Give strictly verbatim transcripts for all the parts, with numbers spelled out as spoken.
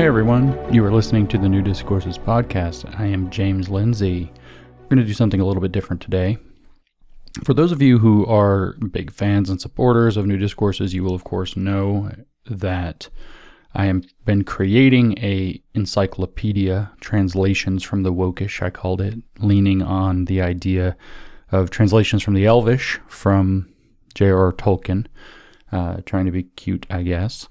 Hey everyone, you are listening to the New Discourses podcast. I am James Lindsay. We're going to do something a little bit different today. For those of you who are big fans and supporters of New Discourses, you will of course know that I have been creating a encyclopedia, Translations from the Wokish, I called it, leaning on the idea of translations from the Elvish from J R R. Tolkien, uh, trying to be cute, I guess.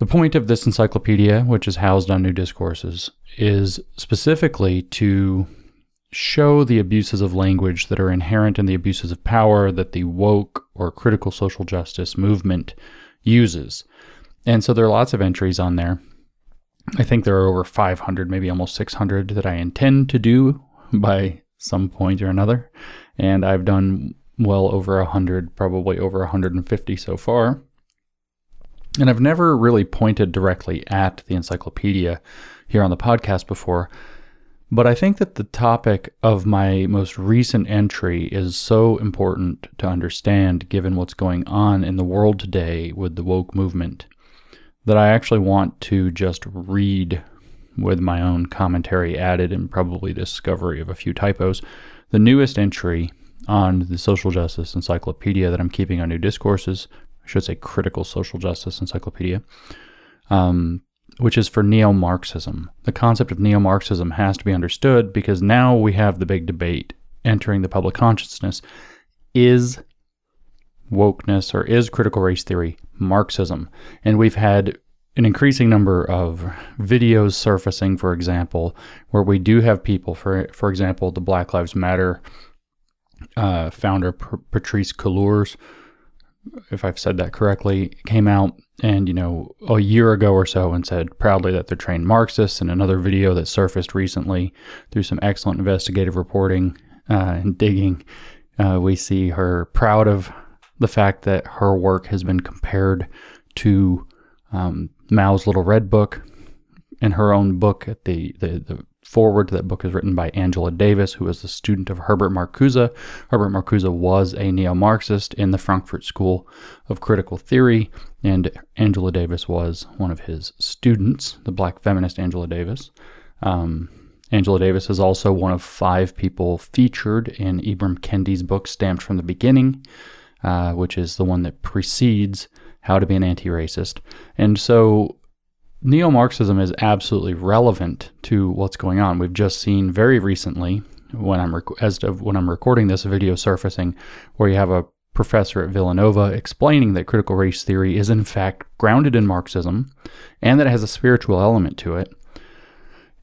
The point of this encyclopedia, which is housed on New Discourses, is specifically to show the abuses of language that are inherent in the abuses of power that the woke or critical social justice movement uses. And so there are lots of entries on there. I think there are over five hundred, maybe almost six hundred, that I intend to do by some point or another. And I've done well over one hundred, probably over one hundred fifty so far. And I've never really pointed directly at the encyclopedia here on the podcast before, but I think that the topic of my most recent entry is so important to understand given what's going on in the world today with the woke movement that I actually want to just read with my own commentary added and probably discovery of a few typos, the newest entry on the Social Justice Encyclopedia that I'm keeping on New Discourses, I should say Critical Social Justice Encyclopedia, um, which is for neo-Marxism. The concept of neo-Marxism has to be understood because now we have the big debate entering the public consciousness. Is wokeness or is critical race theory Marxism? And we've had an increasing number of videos surfacing, for example, where we do have people, for for example, the Black Lives Matter uh, founder Patrisse Cullors, if I've said that correctly, came out and, you know, a year ago or so and said proudly that they're trained Marxists. And another video that surfaced recently through some excellent investigative reporting uh, and digging, uh, we see her proud of the fact that her work has been compared to um, Mao's Little Red Book. In her own book, at the, the, the foreword to that book is written by Angela Davis, who was the student of Herbert Marcuse. Herbert Marcuse was a neo-Marxist in the Frankfurt School of Critical Theory, and Angela Davis was one of his students, the black feminist Angela Davis. Um, Angela Davis is also one of five people featured in Ibram Kendi's book, Stamped from the Beginning, uh, which is the one that precedes How to Be an Anti-Racist. And so neo-Marxism is absolutely relevant to what's going on. We've just seen very recently, when I'm rec- as of when I'm recording this, video surfacing where you have a professor at Villanova explaining that critical race theory is in fact grounded in Marxism and that it has a spiritual element to it.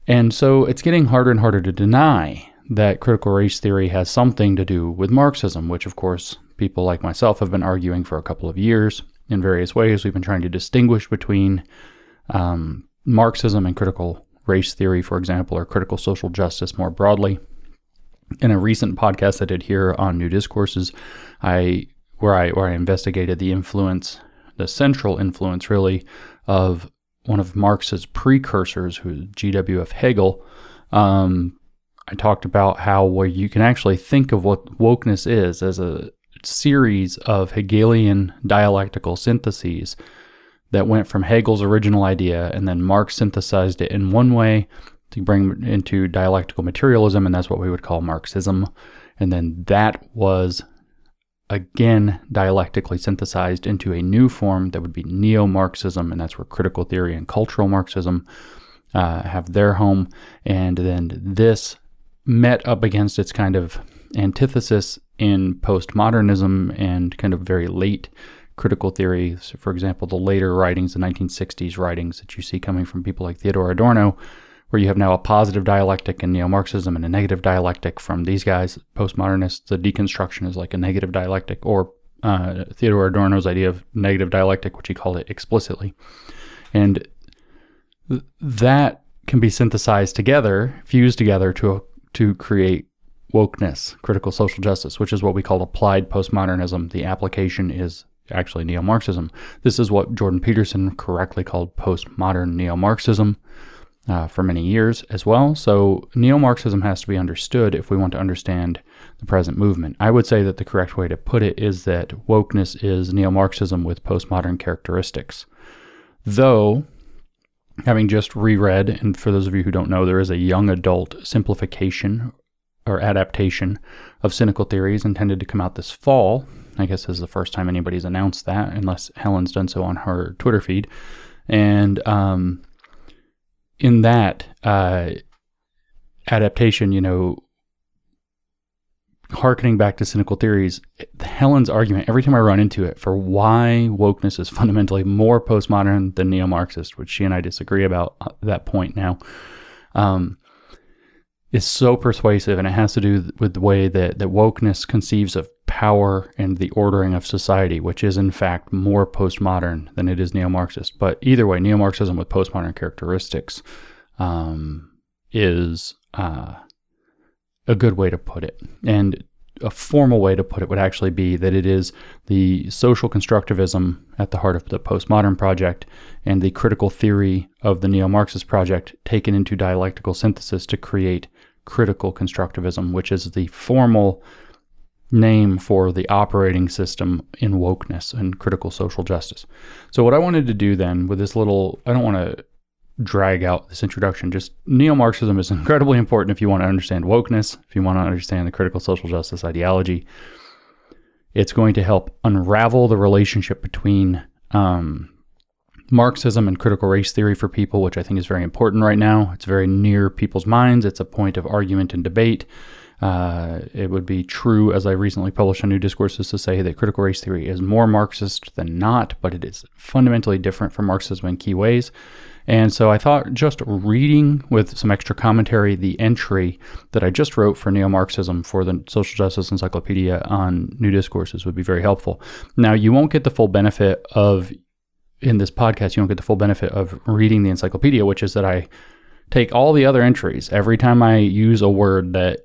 And so it's getting harder and harder to deny that critical race theory has something to do with Marxism, which of course people like myself have been arguing for a couple of years in various ways. We've been trying to distinguish between Um, Marxism and critical race theory, for example, or critical social justice more broadly. In a recent podcast I did here on New Discourses, I where I where I investigated the influence, the central influence really, of one of Marx's precursors, who's G W F Hegel. Um, I talked about how where you can actually think of what wokeness is as a series of Hegelian dialectical syntheses that went from Hegel's original idea, and then Marx synthesized it in one way to bring into dialectical materialism, and that's what we would call Marxism. And then that was, again, dialectically synthesized into a new form that would be neo-Marxism, and that's where critical theory and cultural Marxism uh, have their home. And then this met up against its kind of antithesis in postmodernism and kind of very late critical theory, so for example, the later writings, the nineteen sixties writings that you see coming from people like Theodor Adorno, where you have now a positive dialectic and neo-Marxism and a negative dialectic from these guys, postmodernists. The deconstruction is like a negative dialectic, or uh, Theodor Adorno's idea of negative dialectic, which he called it explicitly. And th- that can be synthesized together, fused together to to create wokeness, critical social justice, which is what we call applied postmodernism. The application is actually neo-Marxism. This is what Jordan Peterson correctly called postmodern neo-Marxism uh, for many years as well. So neo-Marxism has to be understood if we want to understand the present movement. I would say that the correct way to put it is that wokeness is neo-Marxism with postmodern characteristics. Though having just reread, and for those of you who don't know, there is a young adult simplification or adaptation of Cynical Theories intended to come out this fall. I guess this is the first time anybody's announced that, unless Helen's done so on her Twitter feed. And um, in that uh, adaptation, you know, hearkening back to Cynical Theories, Helen's argument, every time I run into it, for why wokeness is fundamentally more postmodern than neo-Marxist, which she and I disagree about at that point now, um, is so persuasive, and it has to do with the way that, that wokeness conceives of power and the ordering of society, which is in fact more postmodern than it is neo-Marxist. But either way, neo-Marxism with postmodern characteristics um, is uh, a good way to put it. And a formal way to put it would actually be that it is the social constructivism at the heart of the postmodern project and the critical theory of the neo-Marxist project taken into dialectical synthesis to create critical constructivism, which is the formal name for the operating system in wokeness and critical social justice. So what I wanted to do then with this little, I don't want to drag out this introduction, just neo-Marxism is incredibly important if you want to understand wokeness, if you want to understand the critical social justice ideology. It's going to help unravel the relationship between um, Marxism and critical race theory for people, which I think is very important right now. It's very near people's minds. It's a point of argument and debate. Uh, it would be true, as I recently published on New Discourses, to say that critical race theory is more Marxist than not, but it is fundamentally different from Marxism in key ways. And so I thought just reading with some extra commentary the entry that I just wrote for neo-Marxism for the Social Justice Encyclopedia on New Discourses would be very helpful. Now, you won't get the full benefit of, in this podcast, you won't get the full benefit of reading the encyclopedia, which is that I take all the other entries every time I use a word that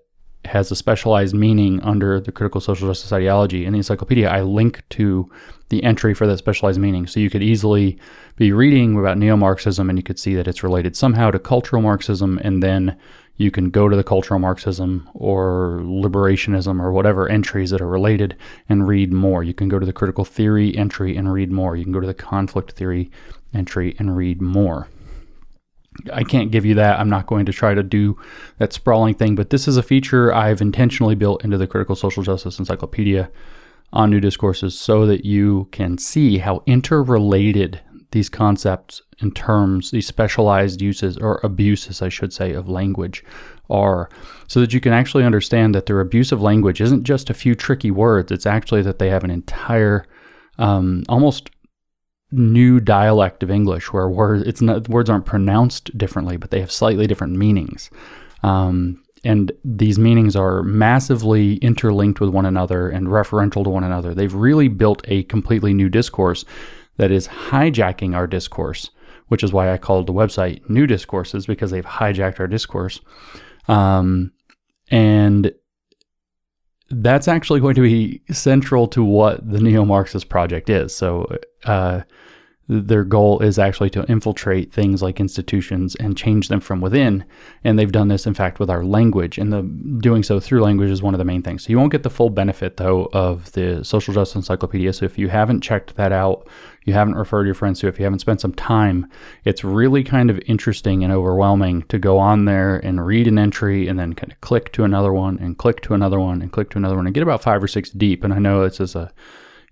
has a specialized meaning under the critical social justice ideology. In the encyclopedia, I link to the entry for that specialized meaning. So you could easily be reading about neo-Marxism and you could see that it's related somehow to cultural Marxism, and then you can go to the cultural Marxism or liberationism or whatever entries that are related and read more. You can go to the critical theory entry and read more. You can go to the conflict theory entry and read more. I can't give you that. I'm not going to try to do that sprawling thing, but this is a feature I've intentionally built into the Critical Social Justice Encyclopedia on New Discourses so that you can see how interrelated these concepts and terms, these specialized uses or abuses, I should say, of language are, so that you can actually understand that their abuse of language isn't just a few tricky words. It's actually that they have an entire, um, almost new dialect of English where words it's not words aren't pronounced differently, but they have slightly different meanings, um, and these meanings are massively interlinked with one another and referential to one another. They've really built a completely new discourse that is hijacking our discourse, which is why I called the website New Discourses, because they've hijacked our discourse, um, and that's actually going to be central to what the neo-Marxist project is. So uh, their goal is actually to infiltrate things like institutions and change them from within. And they've done this, in fact, with our language. And the doing so through language is one of the main things. So you won't get the full benefit, though, of the Social Justice Encyclopedia. So if you haven't checked that out, you haven't referred your friends to, if you haven't spent some time, it's really kind of interesting and overwhelming to go on there and read an entry and then kind of click to another one and click to another one and click to another one and get about five or six deep. And I know this is a,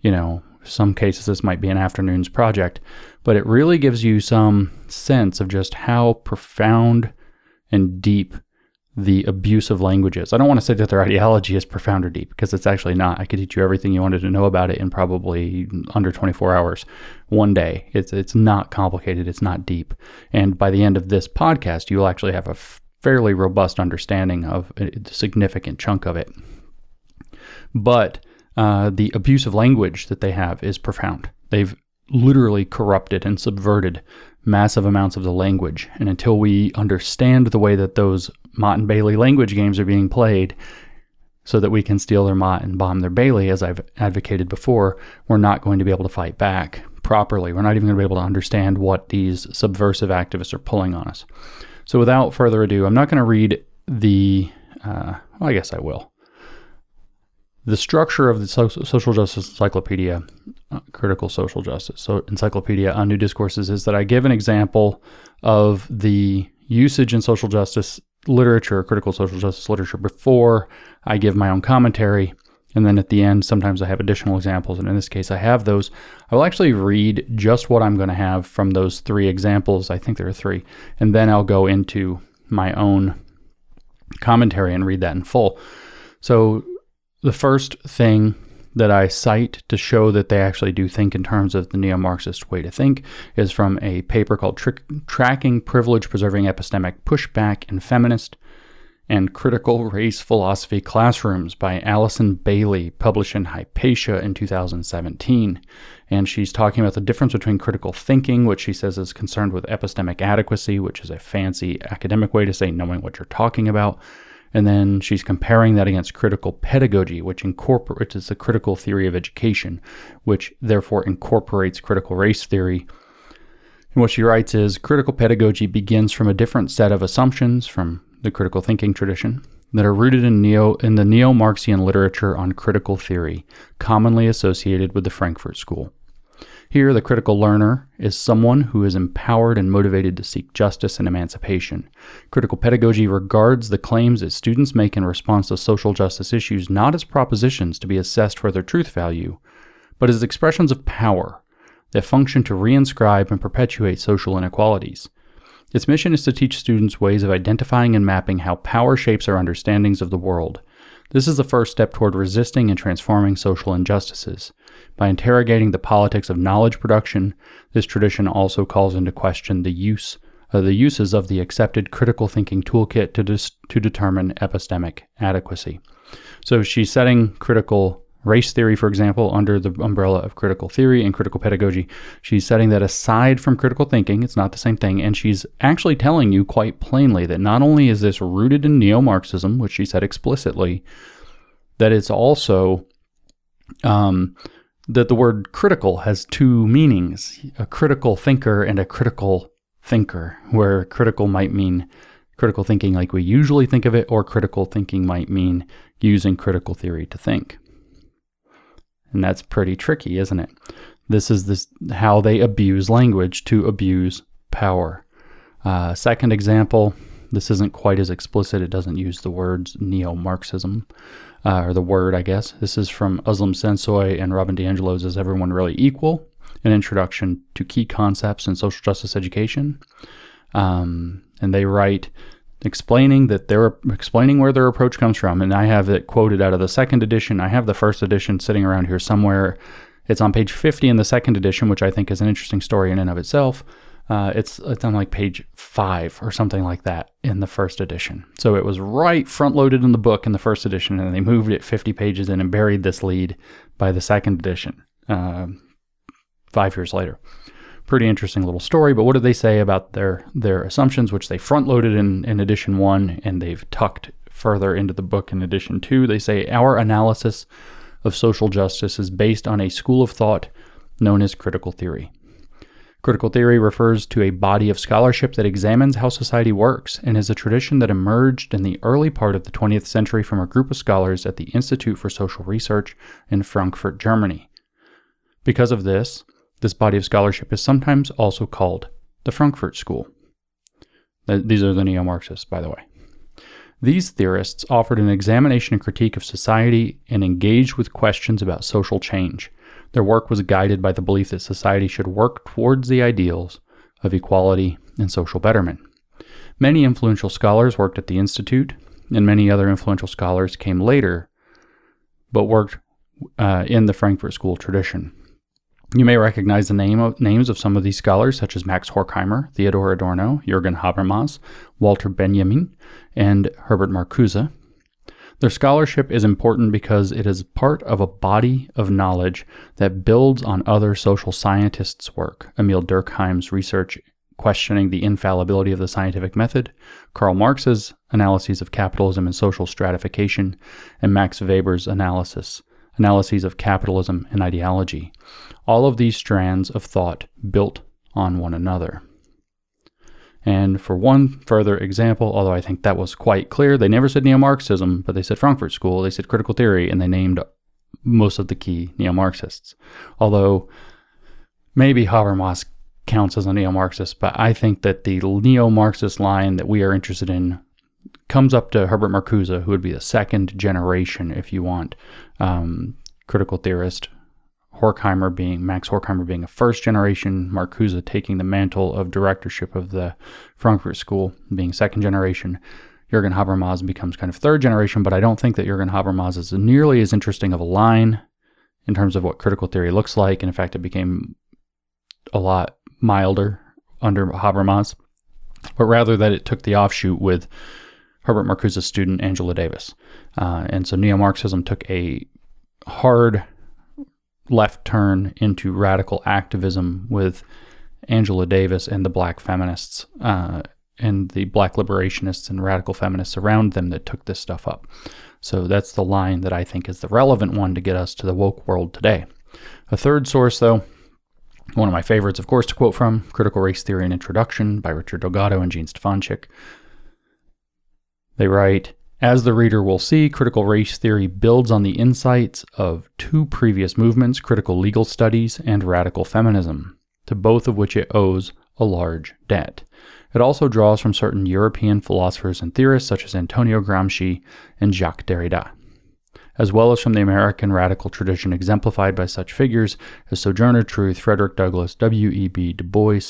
you know, some cases this might be an afternoon's project, but it really gives you some sense of just how profound and deep the abuse of language is. I don't want to say that their ideology is profound or deep, because it's actually not. I could teach you everything you wanted to know about it in probably under twenty-four hours one day. It's it's not complicated. It's not deep. And by the end of this podcast, you'll actually have a fairly robust understanding of a significant chunk of it. But uh, the abuse of language that they have is profound. They've literally corrupted and subverted massive amounts of the language. And until we understand the way that those Mott and Bailey language games are being played so that we can steal their Mott and bomb their Bailey, as I've advocated before, we're not going to be able to fight back properly. We're not even going to be able to understand what these subversive activists are pulling on us. So without further ado, I'm not going to read the, uh, well, I guess I will. The structure of the social justice encyclopedia, uh, critical social justice, so encyclopedia on New Discourses, is that I give an example of the usage in social justice literature, critical social justice literature, before I give my own commentary. And then at the end, sometimes I have additional examples. And in this case, I have those. I will actually read just what I'm going to have from those three examples. I think there are three. And then I'll go into my own commentary and read that in full. So the first thing that I cite to show that they actually do think in terms of the neo-Marxist way to think is from a paper called Tr- Tracking Privilege, Preserving Epistemic Pushback in Feminist and Critical Race Philosophy Classrooms by Allison Bailey, published in Hypatia in two thousand seventeen. And she's talking about the difference between critical thinking, which she says is concerned with epistemic adequacy, which is a fancy academic way to say knowing what you're talking about. And then she's comparing that against critical pedagogy, which incorporates the critical theory of education, which therefore incorporates critical race theory. And what she writes is, critical pedagogy begins from a different set of assumptions from the critical thinking tradition that are rooted in neo in the neo-Marxian literature on critical theory, commonly associated with the Frankfurt School. Here, the critical learner is someone who is empowered and motivated to seek justice and emancipation. Critical pedagogy regards the claims that students make in response to social justice issues not as propositions to be assessed for their truth value, but as expressions of power that function to reinscribe and perpetuate social inequalities. Its mission is to teach students ways of identifying and mapping how power shapes our understandings of the world. This is the first step toward resisting and transforming social injustices. By interrogating the politics of knowledge production, this tradition also calls into question the use uh, the uses of the accepted critical thinking toolkit to dis- to determine epistemic adequacy. So she's setting critical race theory, for example, under the umbrella of critical theory and critical pedagogy. She's setting that aside from critical thinking. It's not the same thing. And she's actually telling you quite plainly that not only is this rooted in neo-Marxism, which she said explicitly, that it's also um, that the word critical has two meanings, a critical thinker and a critical thinker, where critical might mean critical thinking like we usually think of it, or critical thinking might mean using critical theory to think. And that's pretty tricky, isn't it? This is this how they abuse language to abuse power. Uh, second example, this isn't quite as explicit. It doesn't use the words neo-Marxism, uh, or the word, I guess. This is from Özlem Sensoy and Robin DiAngelo's Is Everyone Really Equal? An Introduction to Key Concepts in Social Justice Education. Um, and they write, explaining that they're explaining where their approach comes from, and I have it quoted out of the second edition. I have the first edition sitting around here somewhere. It's on page fifty in the second edition, which I think is an interesting story in and of itself. Uh, it's it's on like page five or something like that in the first edition. So it was right front loaded in the book in the first edition, and they moved it fifty pages in and buried this lead by the second edition uh, five years later. Pretty interesting little story, but what do they say about their, their assumptions, which they front-loaded in, in edition one, and they've tucked further into the book in edition two? They say, our analysis of social justice is based on a school of thought known as critical theory. Critical theory refers to a body of scholarship that examines how society works and is a tradition that emerged in the early part of the twentieth century from a group of scholars at the Institute for Social Research in Frankfurt, Germany. Because of this, This body of scholarship is sometimes also called the Frankfurt School. These are the neo-Marxists, by the way. These theorists offered an examination and critique of society and engaged with questions about social change. Their work was guided by the belief that society should work towards the ideals of equality and social betterment. Many influential scholars worked at the Institute, and many other influential scholars came later, but worked uh, in the Frankfurt School tradition. You may recognize the name of, names of some of these scholars, such as Max Horkheimer, Theodor Adorno, Jürgen Habermas, Walter Benjamin, and Herbert Marcuse. Their scholarship is important because it is part of a body of knowledge that builds on other social scientists' work. Emil Durkheim's research questioning the infallibility of the scientific method, Karl Marx's analyses of capitalism and social stratification, and Max Weber's analysis Analyses of capitalism and ideology. All of these strands of thought built on one another. And for one further example, although I think that was quite clear, they never said neo-Marxism, but they said Frankfurt School, they said critical theory, and they named most of the key neo-Marxists. Although maybe Habermas counts as a neo-Marxist, but I think that the neo-Marxist line that we are interested in comes up to Herbert Marcuse, who would be the second generation, if you want, um, critical theorist. Horkheimer being, Max Horkheimer being a first generation, Marcuse taking the mantle of directorship of the Frankfurt School being second generation. Jürgen Habermas becomes kind of third generation, but I don't think that Jürgen Habermas is nearly as interesting of a line in terms of what critical theory looks like. And in fact, it became a lot milder under Habermas, but rather that it took the offshoot with Herbert Marcuse's student, Angela Davis. Uh, and so neo-Marxism took a hard left turn into radical activism with Angela Davis and the black feminists uh, and the black liberationists and radical feminists around them that took this stuff up. So that's the line that I think is the relevant one to get us to the woke world today. A third source, though, one of my favorites, of course, to quote from, Critical Race Theory and Introduction by Richard Delgado and Jean Stefancic. They write, as the reader will see, critical race theory builds on the insights of two previous movements, critical legal studies and radical feminism, to both of which it owes a large debt. It also draws from certain European philosophers and theorists such as Antonio Gramsci and Jacques Derrida, as well as from the American radical tradition exemplified by such figures as Sojourner Truth, Frederick Douglass, W E B Du Bois,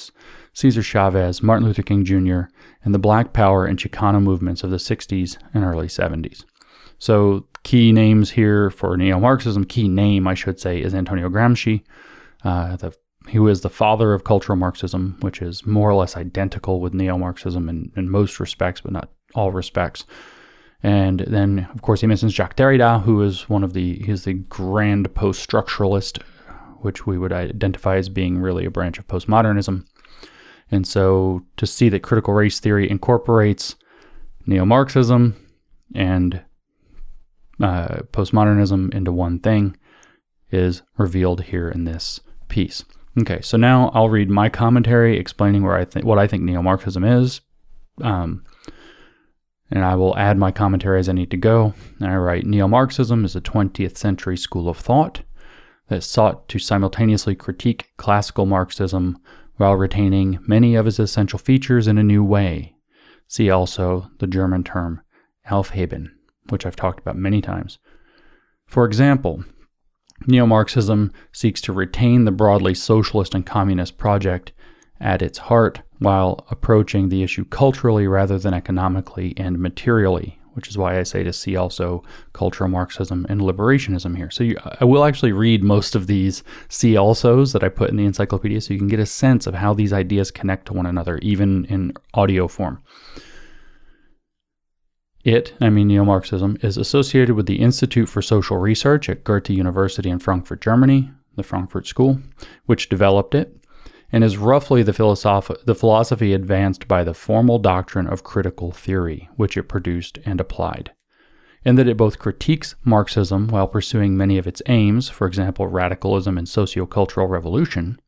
Cesar Chavez, Martin Luther King Junior, and the Black Power and Chicano movements of the sixties and early seventies. So key names here for neo-Marxism, key name, I should say, is Antonio Gramsci, uh, the, who is the father of cultural Marxism, which is more or less identical with neo-Marxism in, in most respects, but not all respects. And then, of course, he mentions Jacques Derrida, who is one of the, he's the grand post-structuralist, which we would identify as being really a branch of postmodernism. And so to see that critical race theory incorporates neo-Marxism and uh, postmodernism into one thing is revealed here in this piece. Okay, so now I'll read my commentary explaining where I think what I think neo-Marxism is, um, and I will add my commentary as I need to go. And I write, neo-Marxism is a twentieth century school of thought that sought to simultaneously critique classical Marxism while retaining many of its essential features in a new way. See also the German term Aufheben, which I've talked about many times. For example, neo-Marxism seeks to retain the broadly socialist and communist project at its heart while approaching the issue culturally rather than economically and materially, which is why I say to see also cultural Marxism and liberationism here. So you, I will actually read most of these see alsos that I put in the encyclopedia so you can get a sense of how these ideas connect to one another, even in audio form. It, I mean neo-Marxism, is associated with the Institute for Social Research at Goethe University in Frankfurt, Germany, the Frankfurt School, which developed it, and is roughly the philosoph- the philosophy advanced by the formal doctrine of critical theory, which it produced and applied, in that it both critiques Marxism while pursuing many of its aims, for example, radicalism and sociocultural revolution,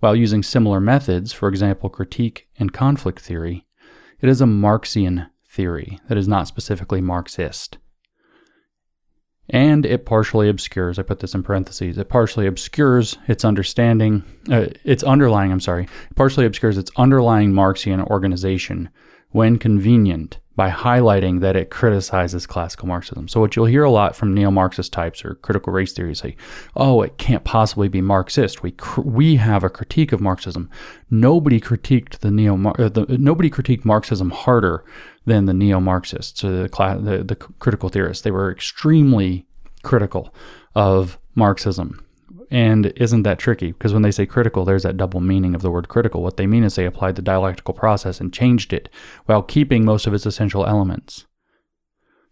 while using similar methods, for example, critique and conflict theory. It is a Marxian theory that is not specifically Marxist. And it partially obscures, I put this in parentheses, it partially obscures its understanding, uh, its underlying, I'm sorry, it partially obscures its underlying Marxian organization when convenient by highlighting that it criticizes classical Marxism. So what you'll hear a lot from neo-Marxist types or critical race theories say, oh, it can't possibly be Marxist. We cr- we have a critique of Marxism. Nobody critiqued the neo uh, the, nobody critiqued Marxism harder than the neo-Marxists or the, cla- the the critical theorists. They were extremely critical of Marxism. And isn't that tricky? Because when they say critical, there's that double meaning of the word critical. What they mean is they applied the dialectical process and changed it while keeping most of its essential elements.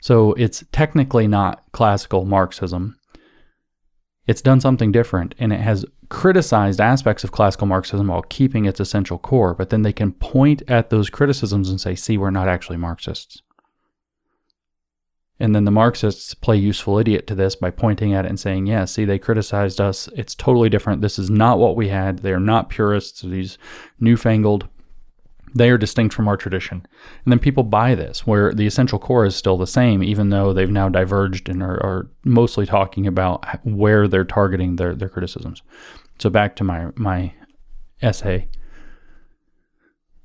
So it's technically not classical Marxism. It's done something different, and it has criticized aspects of classical Marxism while keeping its essential core, but then they can point at those criticisms and say, see, we're not actually Marxists. And then the Marxists play useful idiot to this by pointing at it and saying, yeah, see, they criticized us. It's totally different. This is not what we had. They're not purists. These newfangled They are distinct from our tradition. And then people buy this, where the essential core is still the same, even though they've now diverged and are, are mostly talking about where they're targeting their, their criticisms. So back to my, my essay.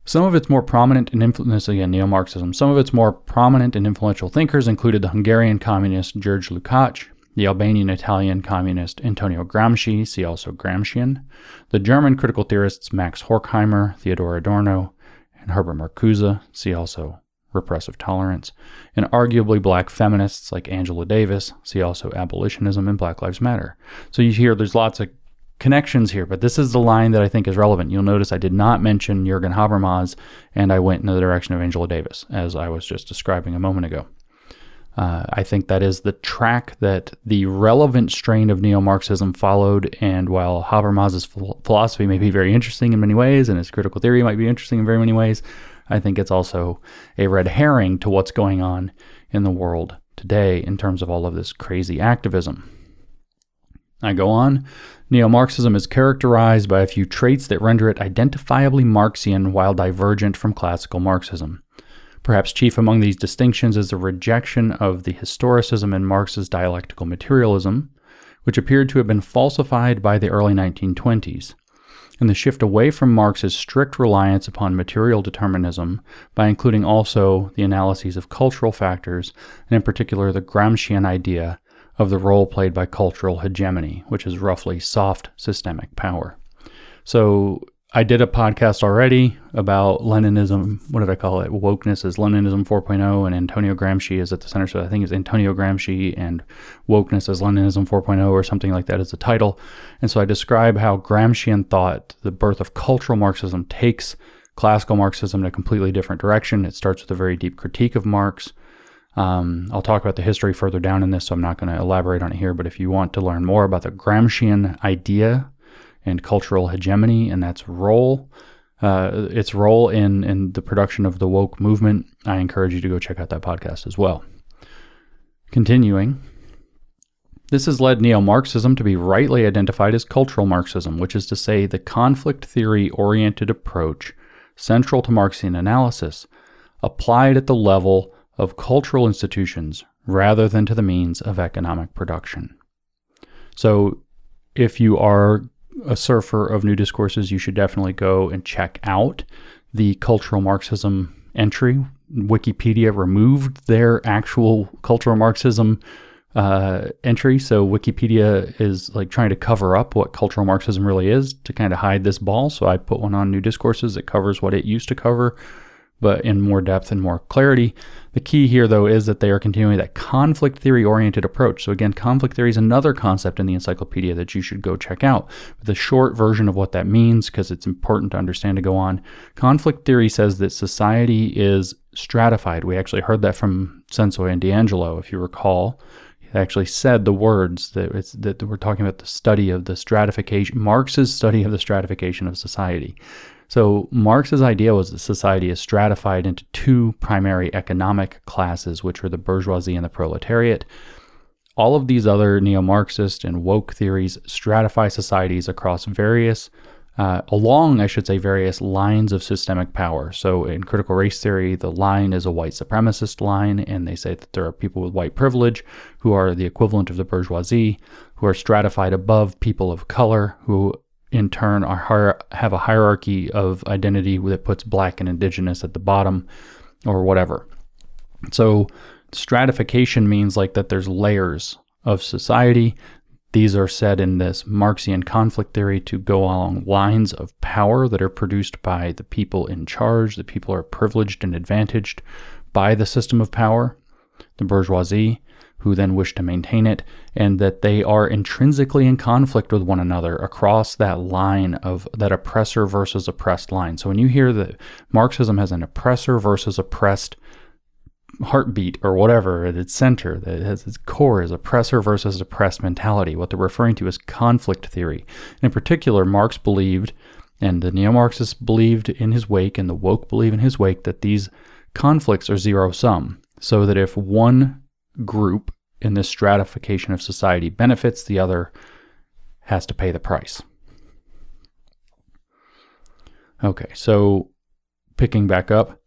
Some of its more prominent and influential, this is again neo-Marxism, some of its more prominent and influential thinkers included the Hungarian communist György Lukács, the Albanian-Italian communist Antonio Gramsci, see also Gramscian, the German critical theorists Max Horkheimer, Theodor Adorno, and Herbert Marcuse, see also repressive tolerance, and arguably black feminists like Angela Davis, see also abolitionism and Black Lives Matter. So you hear there's lots of connections here, but this is the line that I think is relevant. You'll notice I did not mention Jürgen Habermas, and I went in the direction of Angela Davis, as I was just describing a moment ago. Uh, I think that is the track that the relevant strain of neo-Marxism followed, and while Habermas's ph- philosophy may be very interesting in many ways, and his critical theory might be interesting in very many ways, I think it's also a red herring to what's going on in the world today in terms of all of this crazy activism. I go on. Neo-Marxism is characterized by a few traits that render it identifiably Marxian while divergent from classical Marxism. Perhaps chief among these distinctions is the rejection of the historicism in Marx's dialectical materialism, which appeared to have been falsified by the early nineteen twenties, and the shift away from Marx's strict reliance upon material determinism by including also the analyses of cultural factors, and in particular the Gramscian idea of the role played by cultural hegemony, which is roughly soft systemic power. So, I did a podcast already about Leninism. What did I call it? Wokeness is Leninism four point oh, and Antonio Gramsci is at the center. So I think it's Antonio Gramsci and Wokeness is Leninism four point oh or something like that is the title. And so I describe how Gramscian thought, the birth of cultural Marxism, takes classical Marxism in a completely different direction. It starts with a very deep critique of Marx. Um, I'll talk about the history further down in this, so I'm not going to elaborate on it here. But if you want to learn more about the Gramscian idea and cultural hegemony and that's role, uh, its role in, in the production of the woke movement, I encourage you to go check out that podcast as well. Continuing, this has led neo-Marxism to be rightly identified as cultural Marxism, which is to say the conflict theory-oriented approach central to Marxian analysis applied at the level of cultural institutions rather than to the means of economic production. So if you are a surfer of New Discourses, you should definitely go and check out the cultural Marxism entry. Wikipedia removed their actual cultural Marxism uh, entry, so Wikipedia is like trying to cover up what cultural Marxism really is to kind of hide this ball. So I put one on New Discourses that covers what it used to cover, but in more depth and more clarity. The key here, though, is that they are continuing that conflict theory-oriented approach. So again, conflict theory is another concept in the encyclopedia that you should go check out. But the short version of what that means, because it's important to understand to go on, conflict theory says that society is stratified. We actually heard that from Sensoy and D'Angelo, if you recall. They actually said the words that, it's, that we're talking about the study of the stratification, Marx's study of the stratification of society. So Marx's idea was that society is stratified into two primary economic classes, which were the bourgeoisie and the proletariat. All of these other neo-Marxist and woke theories stratify societies across various, uh, along, I should say, various lines of systemic power. So in critical race theory, the line is a white supremacist line, and they say that there are people with white privilege who are the equivalent of the bourgeoisie, who are stratified above people of color, who in turn are, have a hierarchy of identity that puts black and indigenous at the bottom or whatever. So stratification means like that there's layers of society. These are said in this Marxian conflict theory to go along lines of power that are produced by the people in charge. The people are privileged and advantaged by the system of power, the bourgeoisie, who then wish to maintain it, and that they are intrinsically in conflict with one another across that line of that oppressor versus oppressed line. So when you hear that Marxism has an oppressor versus oppressed heartbeat or whatever at its center, that it has its core is oppressor versus oppressed mentality, what they're referring to is conflict theory. And in particular, Marx believed, and the neo-Marxists believed in his wake, and the woke believe in his wake, that these conflicts are zero-sum, so that if one group in this stratification of society benefits, the other has to pay the price. Okay, so picking back up.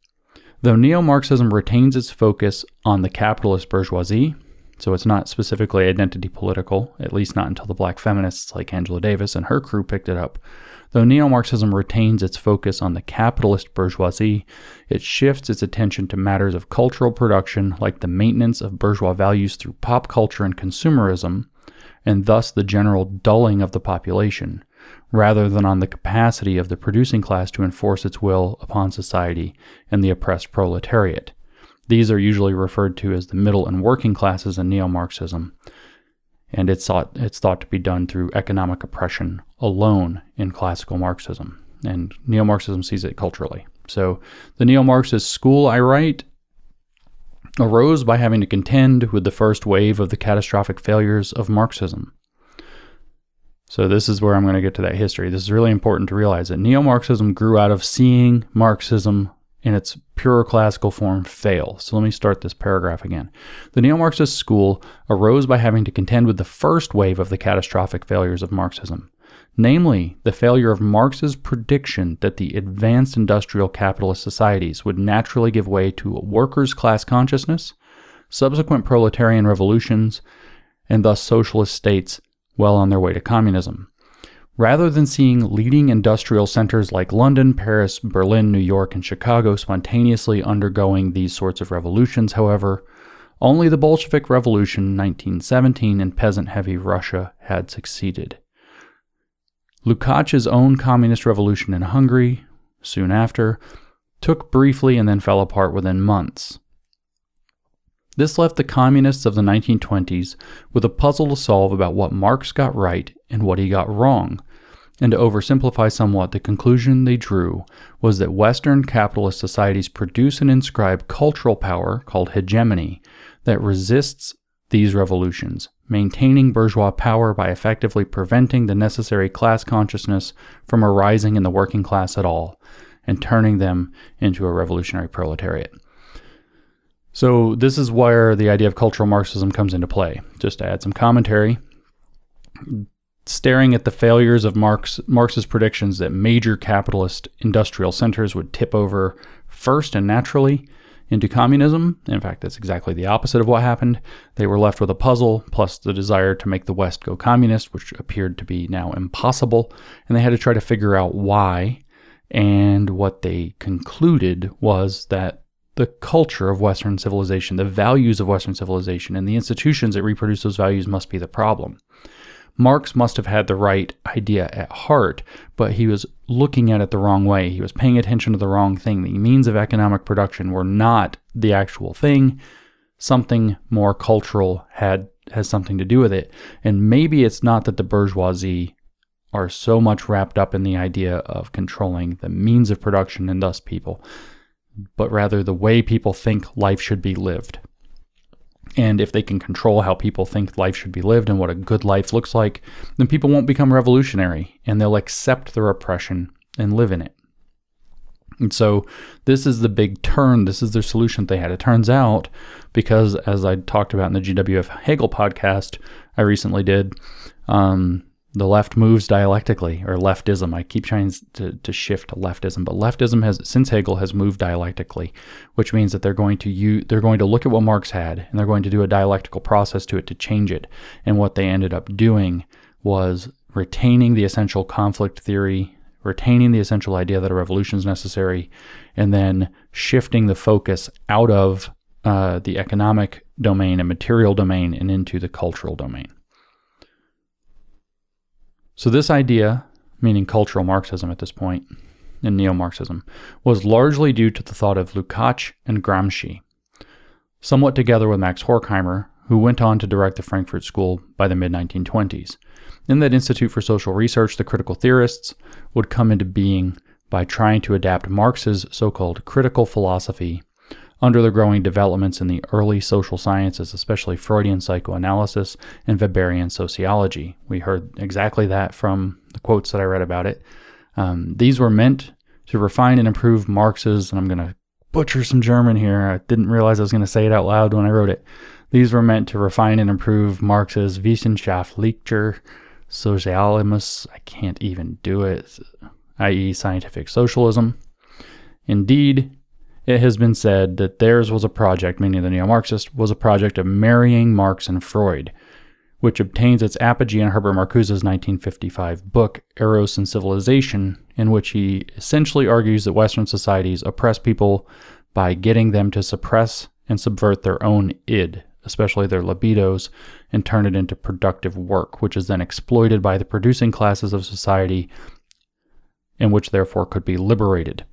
Though neo-Marxism retains its focus on the capitalist bourgeoisie, so it's not specifically identity political, at least not until the black feminists like Angela Davis and her crew picked it up. Though neo-Marxism retains its focus on the capitalist bourgeoisie, it shifts its attention to matters of cultural production like the maintenance of bourgeois values through pop culture and consumerism, and thus the general dulling of the population, rather than on the capacity of the producing class to enforce its will upon society and the oppressed proletariat. These are usually referred to as the middle and working classes in neo-Marxism, and it's thought, it's thought to be done through economic oppression alone in classical Marxism, and neo-Marxism sees it culturally. So the neo-Marxist school I write arose by having to contend with the first wave of the catastrophic failures of Marxism. So this is where I'm going to get to that history. This is really important to realize that neo-Marxism grew out of seeing Marxism in its pure classical form fail. So let me start this paragraph again. The neo-Marxist school arose by having to contend with the first wave of the catastrophic failures of Marxism, namely the failure of Marx's prediction that the advanced industrial capitalist societies would naturally give way to a workers' class consciousness, subsequent proletarian revolutions, and thus socialist states well on their way to communism. Rather than seeing leading industrial centers like London, Paris, Berlin, New York, and Chicago spontaneously undergoing these sorts of revolutions, however, only the Bolshevik Revolution, nineteen seventeen, and peasant-heavy Russia had succeeded. Lukács' own communist revolution in Hungary, soon after, took briefly and then fell apart within months. This left the communists of the nineteen twenties with a puzzle to solve about what Marx got right and what he got wrong, and to oversimplify somewhat, the conclusion they drew was that Western capitalist societies produce and inscribe cultural power, called hegemony, that resists these revolutions, maintaining bourgeois power by effectively preventing the necessary class consciousness from arising in the working class at all, and turning them into a revolutionary proletariat. So this is where the idea of cultural Marxism comes into play. Just to add some commentary, staring at the failures of Marx, Marx's predictions that major capitalist industrial centers would tip over first and naturally into communism. In fact, that's exactly the opposite of what happened. They were left with a puzzle, plus the desire to make the West go communist, which appeared to be now impossible, and they had to try to figure out why, and what they concluded was that the culture of Western civilization, the values of Western civilization, and the institutions that reproduce those values must be the problem. Marx must have had the right idea at heart, but he was looking at it the wrong way. He was paying attention to the wrong thing. The means of economic production were not the actual thing. Something more cultural had has something to do with it. And maybe it's not that the bourgeoisie are so much wrapped up in the idea of controlling the means of production and thus people, but rather the way people think life should be lived. And if they can control how people think life should be lived and what a good life looks like, then people won't become revolutionary, and they'll accept their oppression and live in it. And so this is the big turn. This is their solution they had. It turns out, because as I talked about in the G W F Hegel podcast I recently did, um, the left moves dialectically, or leftism. I keep trying to, to shift to leftism, but leftism has, since Hegel, has moved dialectically, which means that they're going to use, they're going to look at what Marx had, and they're going to do a dialectical process to it to change it. And what they ended up doing was retaining the essential conflict theory, retaining the essential idea that a revolution is necessary, and then shifting the focus out of uh, the economic domain and material domain and into the cultural domain. So this idea, meaning cultural Marxism at this point, and neo-Marxism, was largely due to the thought of Lukács and Gramsci, somewhat together with Max Horkheimer, who went on to direct the Frankfurt School by the mid nineteen twenties. In that Institute for Social Research, the critical theorists would come into being by trying to adapt Marx's so-called critical philosophy under the growing developments in the early social sciences, especially Freudian psychoanalysis and Weberian sociology. We heard exactly that from the quotes that I read about it. Um, these were meant to refine and improve Marx's, and I'm going to butcher some German here. I didn't realize I was going to say it out loud when I wrote it. These were meant to refine and improve Marx's Wissenschaftliche Sozialismus. I can't even do it, that is scientific socialism, Indeed, it has been said that theirs was a project, meaning the neo-Marxist, was a project of marrying Marx and Freud, which obtains its apogee in Herbert Marcuse's nineteen fifty-five book, Eros and Civilization, in which he essentially argues that Western societies oppress people by getting them to suppress and subvert their own id, especially their libidos, and turn it into productive work, which is then exploited by the producing classes of society, and which therefore could be liberated.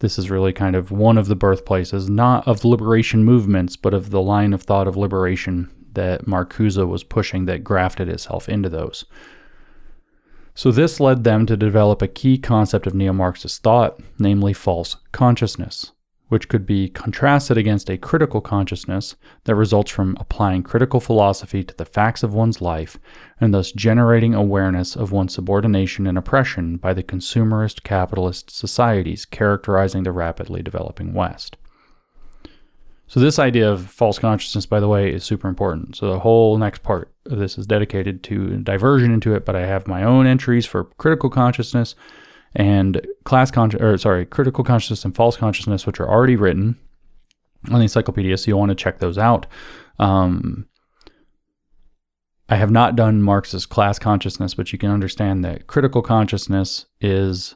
This is really kind of one of the birthplaces, not of liberation movements, but of the line of thought of liberation that Marcuse was pushing that grafted itself into those. So this led them to develop a key concept of neo-Marxist thought, namely false consciousness, which could be contrasted against a critical consciousness that results from applying critical philosophy to the facts of one's life and thus generating awareness of one's subordination and oppression by the consumerist capitalist societies characterizing the rapidly developing West. So this idea of false consciousness, by the way, is super important. So the whole next part of this is dedicated to diversion into it, but I have my own entries for critical consciousness and class conscious, or sorry, critical consciousness and false consciousness, which are already written on the encyclopedia, so you'll want to check those out. Um, I have not done Marx's class consciousness, but you can understand that critical consciousness is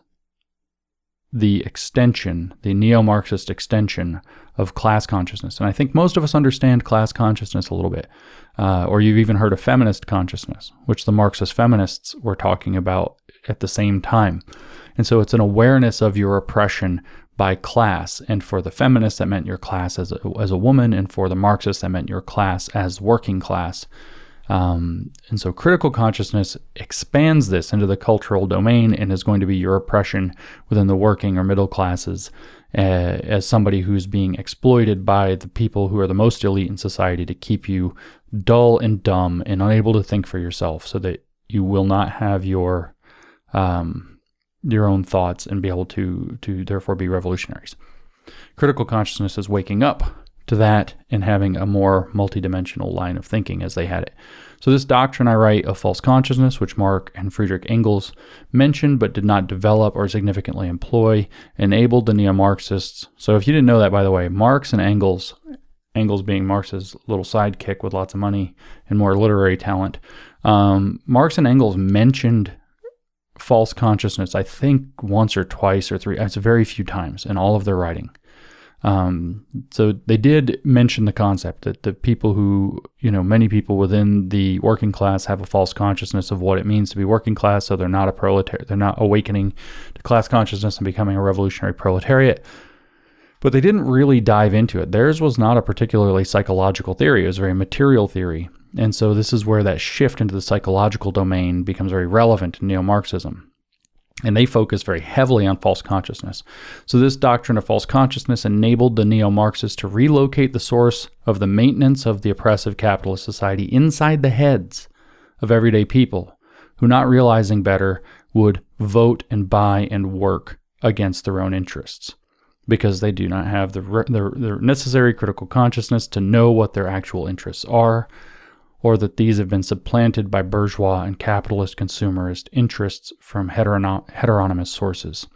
the extension, the neo-Marxist extension of class consciousness. And I think most of us understand class consciousness a little bit, uh, or you've even heard of feminist consciousness, which the Marxist feminists were talking about at the same time. And so it's an awareness of your oppression by class. And for the feminists, that meant your class as a, as a woman. And for the Marxists, that meant your class as working class. Um, and so critical consciousness expands this into the cultural domain and is going to be your oppression within the working or middle classes uh, as somebody who's being exploited by the people who are the most elite in society to keep you dull and dumb and unable to think for yourself so that you will not have your um, your own thoughts and be able to, to therefore be revolutionaries. Critical consciousness is waking up to that and having a more multidimensional line of thinking as they had it. So this doctrine I write of false consciousness, which Marx and Friedrich Engels mentioned but did not develop or significantly employ, enabled the neo-Marxists. So if you didn't know that, by the way, Marx and Engels, Engels being Marx's little sidekick with lots of money and more literary talent, um, Marx and Engels mentioned false consciousness, I think once or twice or three, it's very few times in all of their writing. Um, so they did mention the concept that the people who, you know, many people within the working class have a false consciousness of what it means to be working class. So they're not a proletariat, they're not awakening to class consciousness and becoming a revolutionary proletariat, but they didn't really dive into it. Theirs was not a particularly psychological theory. It was a very material theory. And so this is where that shift into the psychological domain becomes very relevant in neo-Marxism. And they focus very heavily on false consciousness. So this doctrine of false consciousness enabled the neo-Marxists to relocate the source of the maintenance of the oppressive capitalist society inside the heads of everyday people who, not realizing better, would vote and buy and work against their own interests because they do not have the, re- the, the necessary critical consciousness to know what their actual interests are, or that these have been supplanted by bourgeois and capitalist consumerist interests from heteron- heteronymous sources.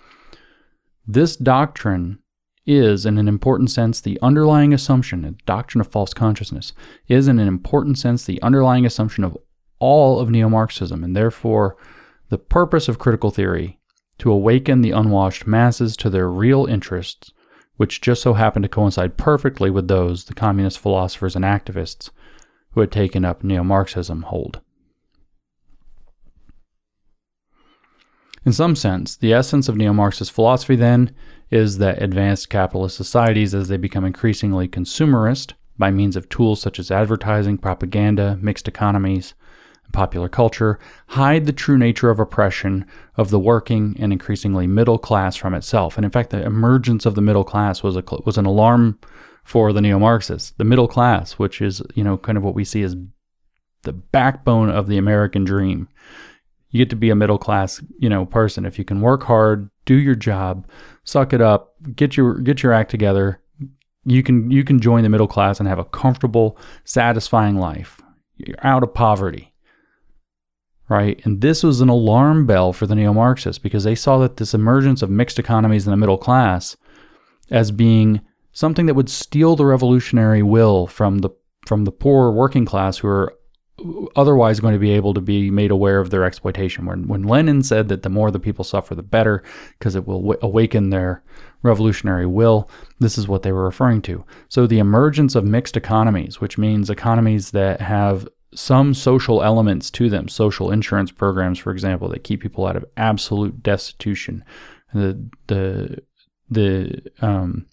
This doctrine is, in an important sense, the underlying assumption, the doctrine of false consciousness, is in an important sense the underlying assumption of all of neo-Marxism, and therefore the purpose of critical theory, to awaken the unwashed masses to their real interests, which just so happen to coincide perfectly with those the communist philosophers and activists who had taken up neo-Marxism hold. In some sense, the essence of neo-Marxist philosophy, then, is that advanced capitalist societies, as they become increasingly consumerist by means of tools such as advertising, propaganda, mixed economies, and popular culture, hide the true nature of oppression of the working and increasingly middle class from itself. And in fact, the emergence of the middle class was a was an alarm for the neo-Marxists. The middle class, which is, you know, kind of what we see as the backbone of the American dream. You get to be a middle class, you know, person if you can work hard, do your job, suck it up, get your get your act together. You can you can join the middle class and have a comfortable, satisfying life. You're out of poverty. right? And this was an alarm bell for the neo-Marxists because they saw that this emergence of mixed economies in the middle class as being something that would steal the revolutionary will from the from the poor working class who are otherwise going to be able to be made aware of their exploitation. When, when Lenin said that the more the people suffer, the better, because it will w- awaken their revolutionary will, this is what they were referring to. So the emergence of mixed economies, which means economies that have some social elements to them, social insurance programs, for example, that keep people out of absolute destitution, the the the um,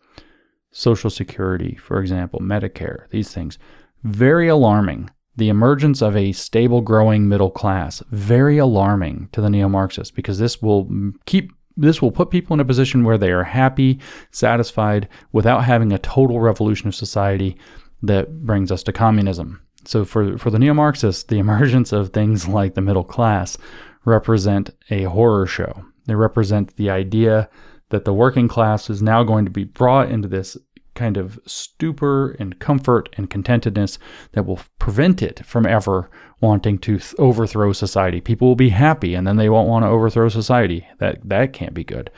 Social Security, for example, Medicare, these things, very alarming. The emergence of a stable, growing middle class, very alarming to the neo-Marxists because this will keep this will put people in a position where they are happy, satisfied, without having a total revolution of society that brings us to communism. So for, for the neo-Marxists, the emergence of things like the middle class represent a horror show. They represent the idea that the working class is now going to be brought into this kind of stupor and comfort and contentedness that will prevent it from ever wanting to th- overthrow society. People will be happy and then they won't want to overthrow society. That that can't be good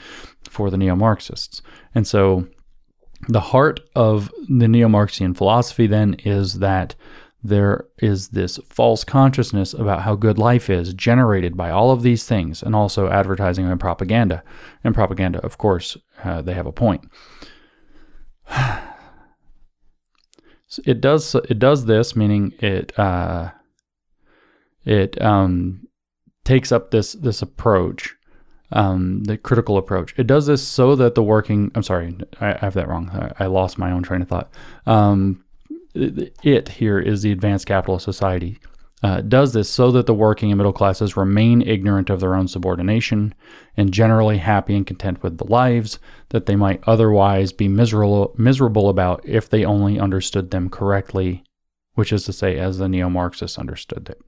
for the neo-Marxists. And so the heart of the neo-Marxian philosophy then is that there is this false consciousness about how good life is generated by all of these things and also advertising and propaganda. And propaganda, of course, uh, they have a point. So it does it does this, meaning it uh, it um, takes up this this approach, um, the critical approach. It does this so that the working... I'm sorry, I, I have that wrong. I, I lost my own train of thought. Um, it here is the advanced capitalist society. Uh, does this so that the working and middle classes remain ignorant of their own subordination and generally happy and content with the lives that they might otherwise be miserable miserable about if they only understood them correctly, which is to say, as the neo-Marxists understood it.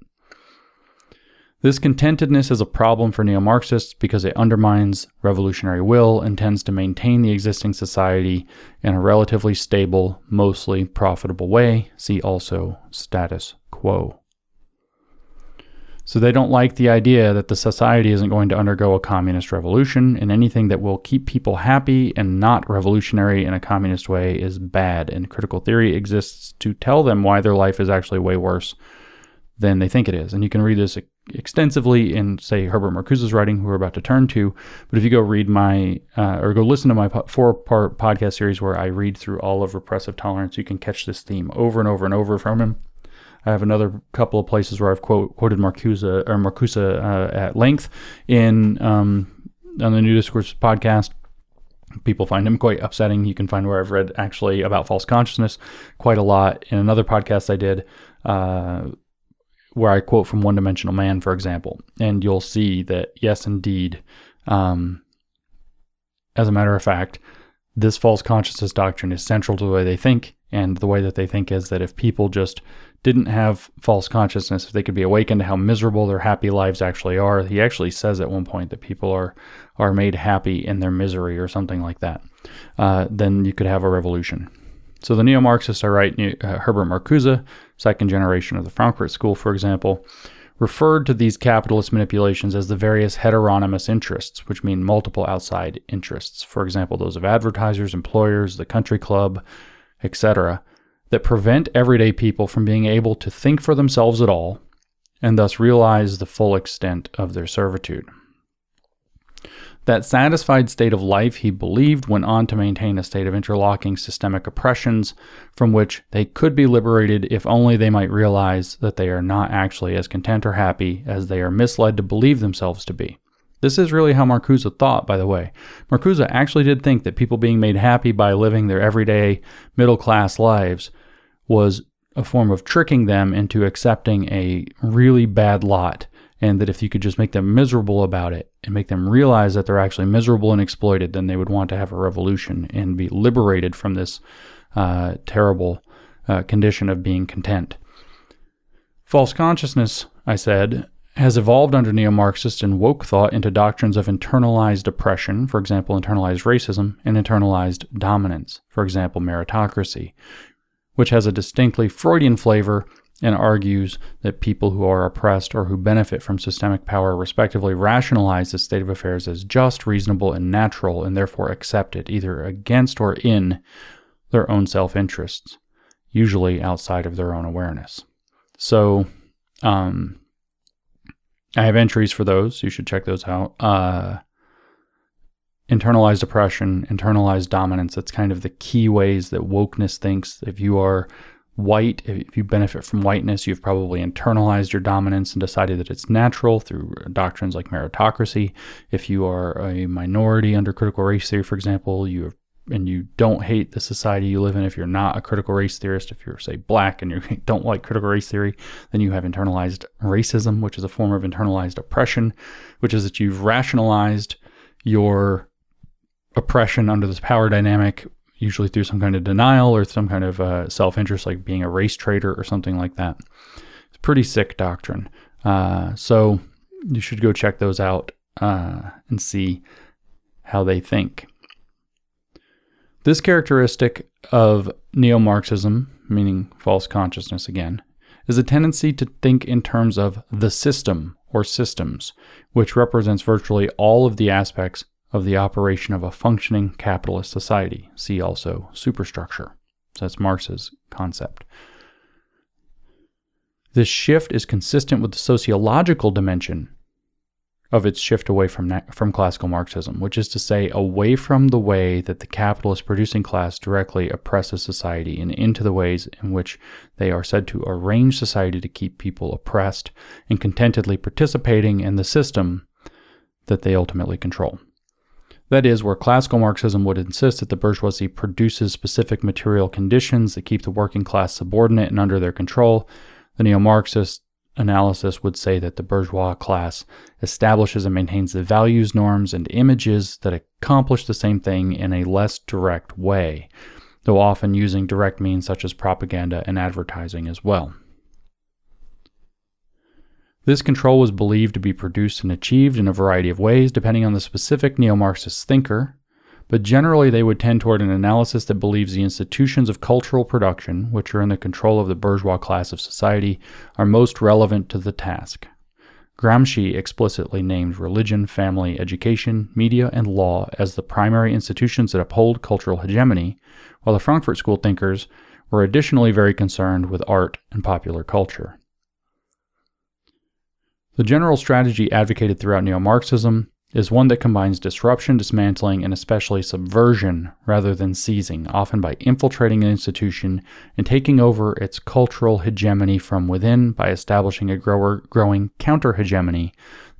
This contentedness is a problem for neo-Marxists because it undermines revolutionary will and tends to maintain the existing society in a relatively stable, mostly profitable way. See also status quo. So they don't like the idea that the society isn't going to undergo a communist revolution, and anything that will keep people happy and not revolutionary in a communist way is bad, and critical theory exists to tell them why their life is actually way worse than they think it is. And you can read this extensively in, say, Herbert Marcuse's writing, who we're about to turn to, but if you go read my, uh, or go listen to my po- four-part podcast series where I read through all of Repressive Tolerance, you can catch this theme over and over and over from him. I have another couple of places where I've quote, quoted Marcuse or Marcuse uh, at length in um, on the New Discourses podcast. People find him quite upsetting. You can find where I've read actually about false consciousness quite a lot. In another podcast I did, uh, where I quote from One Dimensional Man, for example, and you'll see that, yes, indeed, um, as a matter of fact, this false consciousness doctrine is central to the way they think, and the way that they think is that if people just didn't have false consciousness, if they could be awakened to how miserable their happy lives actually are. He actually says at one point that people are are made happy in their misery or something like that. Uh, then you could have a revolution. So the neo-Marxists are right. Uh, Herbert Marcuse, second generation of the Frankfurt School, for example, referred to these capitalist manipulations as the various heteronymous interests, which mean multiple outside interests. For example, those of advertisers, employers, the country club, et cetera, that prevent everyday people from being able to think for themselves at all and thus realize the full extent of their servitude. That satisfied state of life, he believed, went on to maintain a state of interlocking systemic oppressions from which they could be liberated if only they might realize that they are not actually as content or happy as they are misled to believe themselves to be. This is really how Marcuse thought, by the way. Marcuse actually did think that people being made happy by living their everyday middle-class lives was a form of tricking them into accepting a really bad lot, and that if you could just make them miserable about it and make them realize that they're actually miserable and exploited, then they would want to have a revolution and be liberated from this uh, terrible uh, condition of being content. False consciousness, I said, has evolved under neo-Marxist and woke thought into doctrines of internalized oppression, for example, internalized racism, and internalized dominance, for example, meritocracy, which has a distinctly Freudian flavor and argues that people who are oppressed or who benefit from systemic power respectively rationalize the state of affairs as just, reasonable, and natural, and therefore accept it, either against or in their own self-interests, usually outside of their own awareness. So, um, I have entries for those. You should check those out. Uh, internalized oppression, internalized dominance. That's kind of the key ways that wokeness thinks. If you are white, if you benefit from whiteness, you've probably internalized your dominance and decided that it's natural through doctrines like meritocracy. If you are a minority under critical race theory, for example, you have and you don't hate the society you live in. If you're not a critical race theorist, if you're, say, black and you don't like critical race theory, then you have internalized racism, which is a form of internalized oppression, which is that you've rationalized your oppression under this power dynamic, usually through some kind of denial or some kind of uh, self-interest, like being a race traitor or something like that. It's a pretty sick doctrine. Uh, so you should go check those out uh, and see how they think. This characteristic of neo-Marxism, meaning false consciousness again, is a tendency to think in terms of the system or systems, which represents virtually all of the aspects of the operation of a functioning capitalist society. See also superstructure. So that's Marx's concept. This shift is consistent with the sociological dimension of its shift away from na- from classical Marxism, which is to say away from the way that the capitalist producing class directly oppresses society and into the ways in which they are said to arrange society to keep people oppressed and contentedly participating in the system that they ultimately control. That is, where classical Marxism would insist that the bourgeoisie produces specific material conditions that keep the working class subordinate and under their control, the neo-Marxist analysis would say that the bourgeois class establishes and maintains the values, norms, and images that accomplish the same thing in a less direct way, though often using direct means such as propaganda and advertising as well. This control was believed to be produced and achieved in a variety of ways, depending on the specific neo-Marxist thinker, but generally they would tend toward an analysis that believes the institutions of cultural production, which are in the control of the bourgeois class of society, are most relevant to the task. Gramsci explicitly named religion, family, education, media, and law as the primary institutions that uphold cultural hegemony, while the Frankfurt School thinkers were additionally very concerned with art and popular culture. The general strategy advocated throughout neo-Marxism is one that combines disruption, dismantling, and especially subversion rather than seizing, often by infiltrating an institution and taking over its cultural hegemony from within by establishing a grower, growing counter-hegemony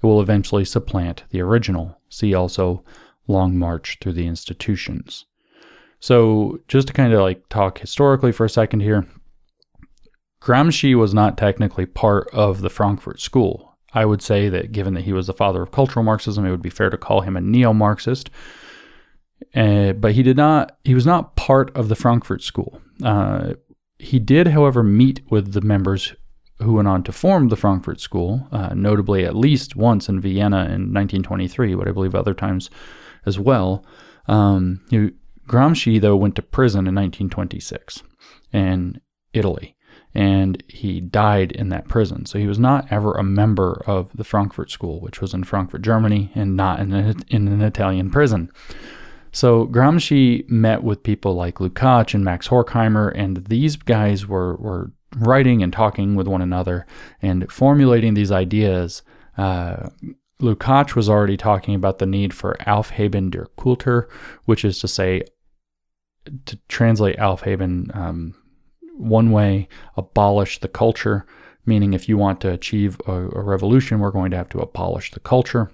that will eventually supplant the original. See also Long March Through the Institutions. So just to kind of like talk historically for a second here, Gramsci was not technically part of the Frankfurt School. I would say that given that he was the father of cultural Marxism, it would be fair to call him a neo-Marxist. Uh, but he did not. He was not part of the Frankfurt School. Uh, he did, however, meet with the members who went on to form the Frankfurt School, uh, notably at least once in Vienna in nineteen twenty-three, but I believe other times as well. Um, he, Gramsci, though, went to prison in nineteen twenty-six in Italy. And he died in that prison. So he was not ever a member of the Frankfurt School, which was in Frankfurt, Germany, and not in an, in an Italian prison. So Gramsci met with people like Lukács and Max Horkheimer, and these guys were, were writing and talking with one another and formulating these ideas. Uh, Lukács was already talking about the need for Aufheben der Kultur, which is to say, to translate Aufheben, um, one way, abolish the culture, meaning if you want to achieve a, a revolution, we're going to have to abolish the culture.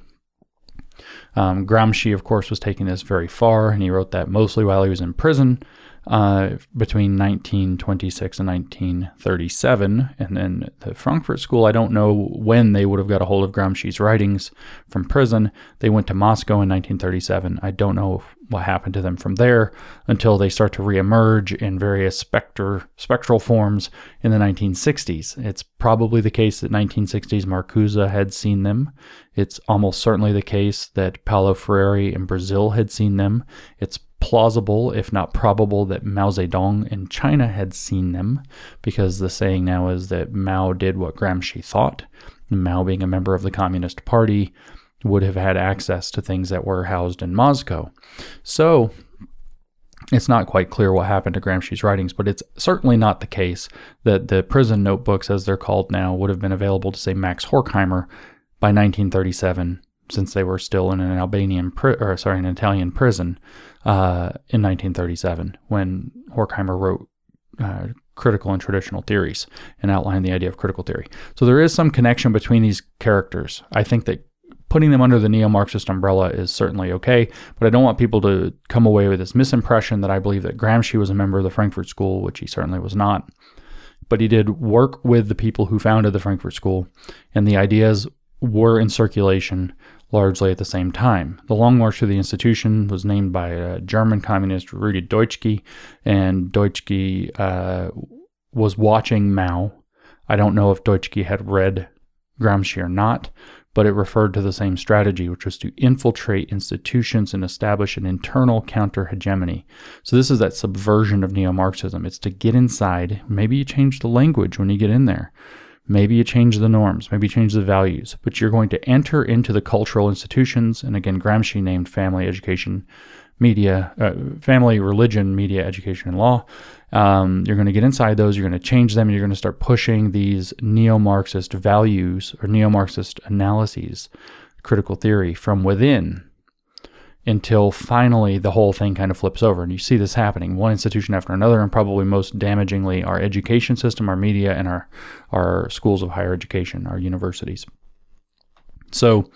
Um, Gramsci, of course, was taking this very far, and he wrote that mostly while he was in prison uh, between nineteen twenty-six and nineteen thirty-seven. And then the Frankfurt School, I don't know when they would have got a hold of Gramsci's writings from prison. They went to Moscow in nineteen thirty-seven. I don't know if what happened to them from there until they start to reemerge in various specter, spectral forms in the nineteen sixties. It's probably the case that nineteen sixties Marcuse had seen them. It's almost certainly the case that Paulo Freire in Brazil had seen them. It's plausible, if not probable, that Mao Zedong in China had seen them, because the saying now is that Mao did what Gramsci thought. Mao, being a member of the Communist Party, would have had access to things that were housed in Moscow. So it's not quite clear what happened to Gramsci's writings, but it's certainly not the case that the prison notebooks, as they're called now, would have been available to, say, Max Horkheimer by nineteen thirty-seven, since they were still in an Albanian, pri- or sorry, an Italian prison uh, in nineteen thirty-seven, when Horkheimer wrote uh, Critical and Traditional Theories and outlined the idea of critical theory. So there is some connection between these characters. I think that putting them under the neo-Marxist umbrella is certainly okay, but I don't want people to come away with this misimpression that I believe that Gramsci was a member of the Frankfurt School, which he certainly was not. But he did work with the people who founded the Frankfurt School, and the ideas were in circulation largely at the same time. The Long March to the Institution was named by a German communist, Rudi Dutschke, and Dutschke uh, was watching Mao. I don't know if Dutschke had read Gramsci or not, but it referred to the same strategy, which was to infiltrate institutions and establish an internal counter-hegemony. So this is that subversion of neo-Marxism. It's to get inside. Maybe you change the language when you get in there. Maybe you change the norms. Maybe you change the values. But you're going to enter into the cultural institutions. And again, Gramsci named family, education, media, uh, family, religion, media, education, and law. Um, you're going to get inside those, you're going to change them, and you're going to start pushing these neo-Marxist values or neo-Marxist analyses, critical theory, from within, until finally the whole thing kind of flips over. And you see this happening, one institution after another, and probably most damagingly our education system, our media, and our, our schools of higher education, our universities. So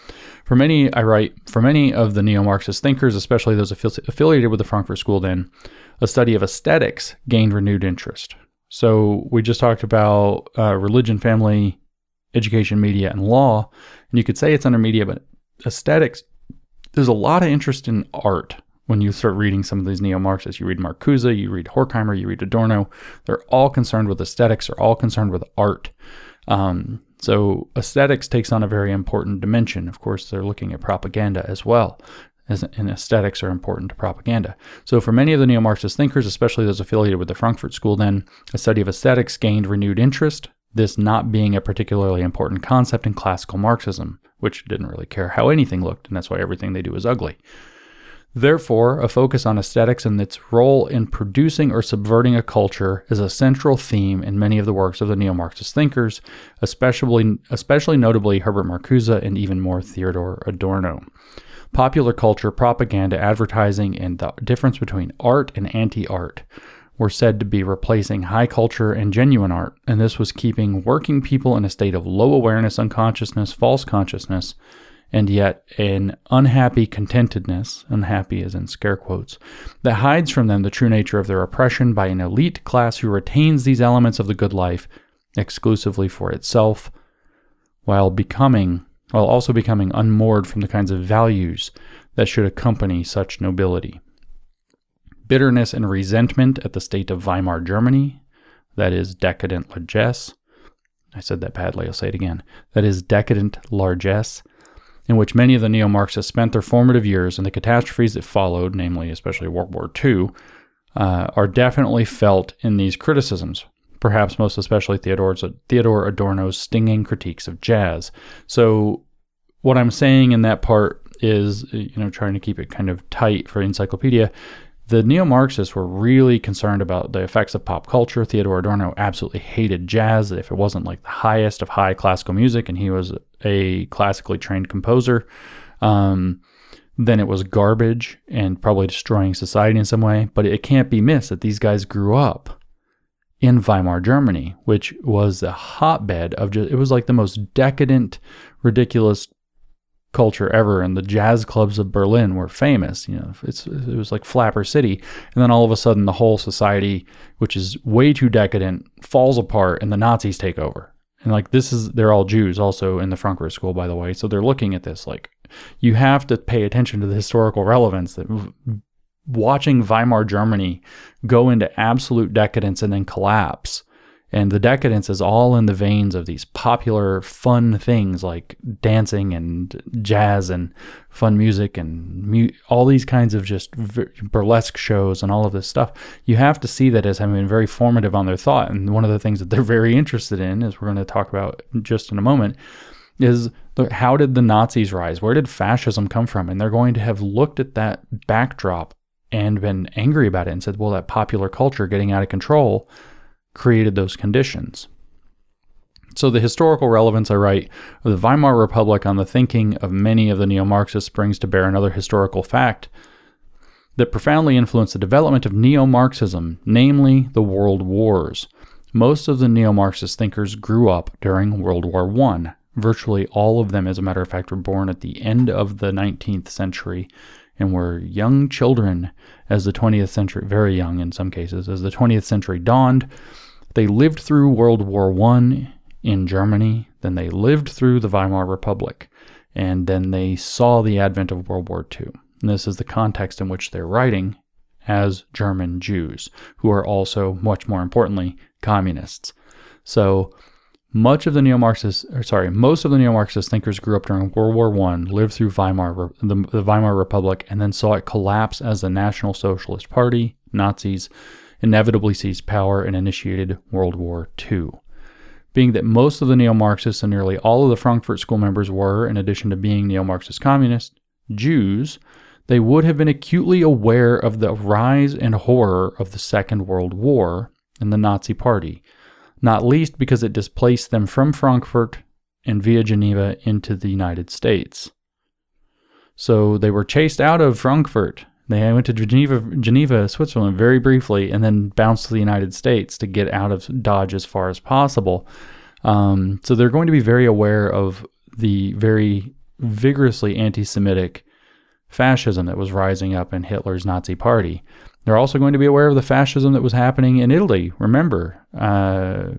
for many, I write, for many of the neo-Marxist thinkers, especially those affi- affiliated with the Frankfurt School then, a study of aesthetics gained renewed interest. So we just talked about uh, religion, family, education, media, and law. And you could say it's under media, but aesthetics, there's a lot of interest in art when you start reading some of these neo-Marxists. You read Marcuse, you read Horkheimer, you read Adorno. They're all concerned with aesthetics, they're all concerned with art. Um, so aesthetics takes on a very important dimension. Of course, they're looking at propaganda as well, as and aesthetics are important to propaganda. So for many of the neo-Marxist thinkers, especially those affiliated with the Frankfurt School then, a study of aesthetics gained renewed interest, this not being a particularly important concept in classical Marxism, which didn't really care how anything looked, and that's why everything they do is ugly. Therefore, a focus on aesthetics and its role in producing or subverting a culture is a central theme in many of the works of the neo-Marxist thinkers, especially especially notably Herbert Marcuse and even more Theodor Adorno. Popular culture, propaganda, advertising, and the difference between art and anti-art were said to be replacing high culture and genuine art, and this was keeping working people in a state of low awareness, unconsciousness, false consciousness, and yet an unhappy contentedness, unhappy as in scare quotes, that hides from them the true nature of their oppression by an elite class who retains these elements of the good life exclusively for itself, while becoming, while also becoming unmoored from the kinds of values that should accompany such nobility. Bitterness and resentment at the state of Weimar Germany, that is decadent largesse, I said that badly, I'll say it again, that is decadent largesse, in which many of the neo-Marxists spent their formative years, and the catastrophes that followed, namely especially World War Two, uh, are definitely felt in these criticisms, perhaps most especially Theodore's, Theodor Adorno's stinging critiques of jazz. So what I'm saying in that part is, you know, trying to keep it kind of tight for encyclopedia, the neo-Marxists were really concerned about the effects of pop culture. Theodor Adorno absolutely hated jazz if it wasn't like the highest of high classical music, and he was a classically trained composer. Um, then it was garbage and probably destroying society in some way. But it can't be missed that these guys grew up in Weimar Germany, which was a hotbed of just, it was like the most decadent, ridiculous culture ever, and the jazz clubs of Berlin were famous. You know, it's it was like Flapper City, and then all of a sudden the whole society, which is way too decadent, falls apart, and the Nazis take over. And like this is, they're all Jews also in the Frankfurt School, by the way, so they're looking at this like you have to pay attention to the historical relevance that watching Weimar Germany go into absolute decadence and then collapse And the decadence is all in the veins of these popular fun things like dancing and jazz and fun music and mu- all these kinds of just burlesque shows and all of this stuff. You have to see that as having been very formative on their thought. And one of the things that they're very interested in, as we're going to talk about just in a moment, is the, how did the Nazis rise? Where did fascism come from? And they're going to have looked at that backdrop and been angry about it and said, well, that popular culture getting out of control created those conditions. So the historical relevance, I write, of the Weimar Republic on the thinking of many of the neo-Marxists brings to bear another historical fact that profoundly influenced the development of neo-Marxism, namely the World Wars. Most of the neo-Marxist thinkers grew up during World War One. Virtually all of them, as a matter of fact, were born at the end of the nineteenth century and were young children as the twentieth century, very young in some cases, as the twentieth century dawned. They lived through World War One in Germany, then they lived through the Weimar Republic, and then they saw the advent of World War Two. And this is the context in which they're writing as German Jews, who are also, much more importantly, communists. So much of the neo-Marxists, or sorry, most of the neo-Marxist thinkers grew up during World War One, lived through Weimar, the, the Weimar Republic, and then saw it collapse as the National Socialist Party, Nazis, inevitably seized power and initiated World War Two. Being that most of the neo-Marxists and nearly all of the Frankfurt School members were, in addition to being neo-Marxist communists, Jews, they would have been acutely aware of the rise and horror of the Second World War and the Nazi Party, not least because it displaced them from Frankfurt and via Geneva into the United States. So they were chased out of Frankfurt. They went to Geneva, Geneva, Switzerland very briefly, and then bounced to the United States to get out of Dodge as far as possible. Um, so they're going to be very aware of the very vigorously anti-Semitic fascism that was rising up in Hitler's Nazi Party. They're also going to be aware of the fascism that was happening in Italy. Remember, uh,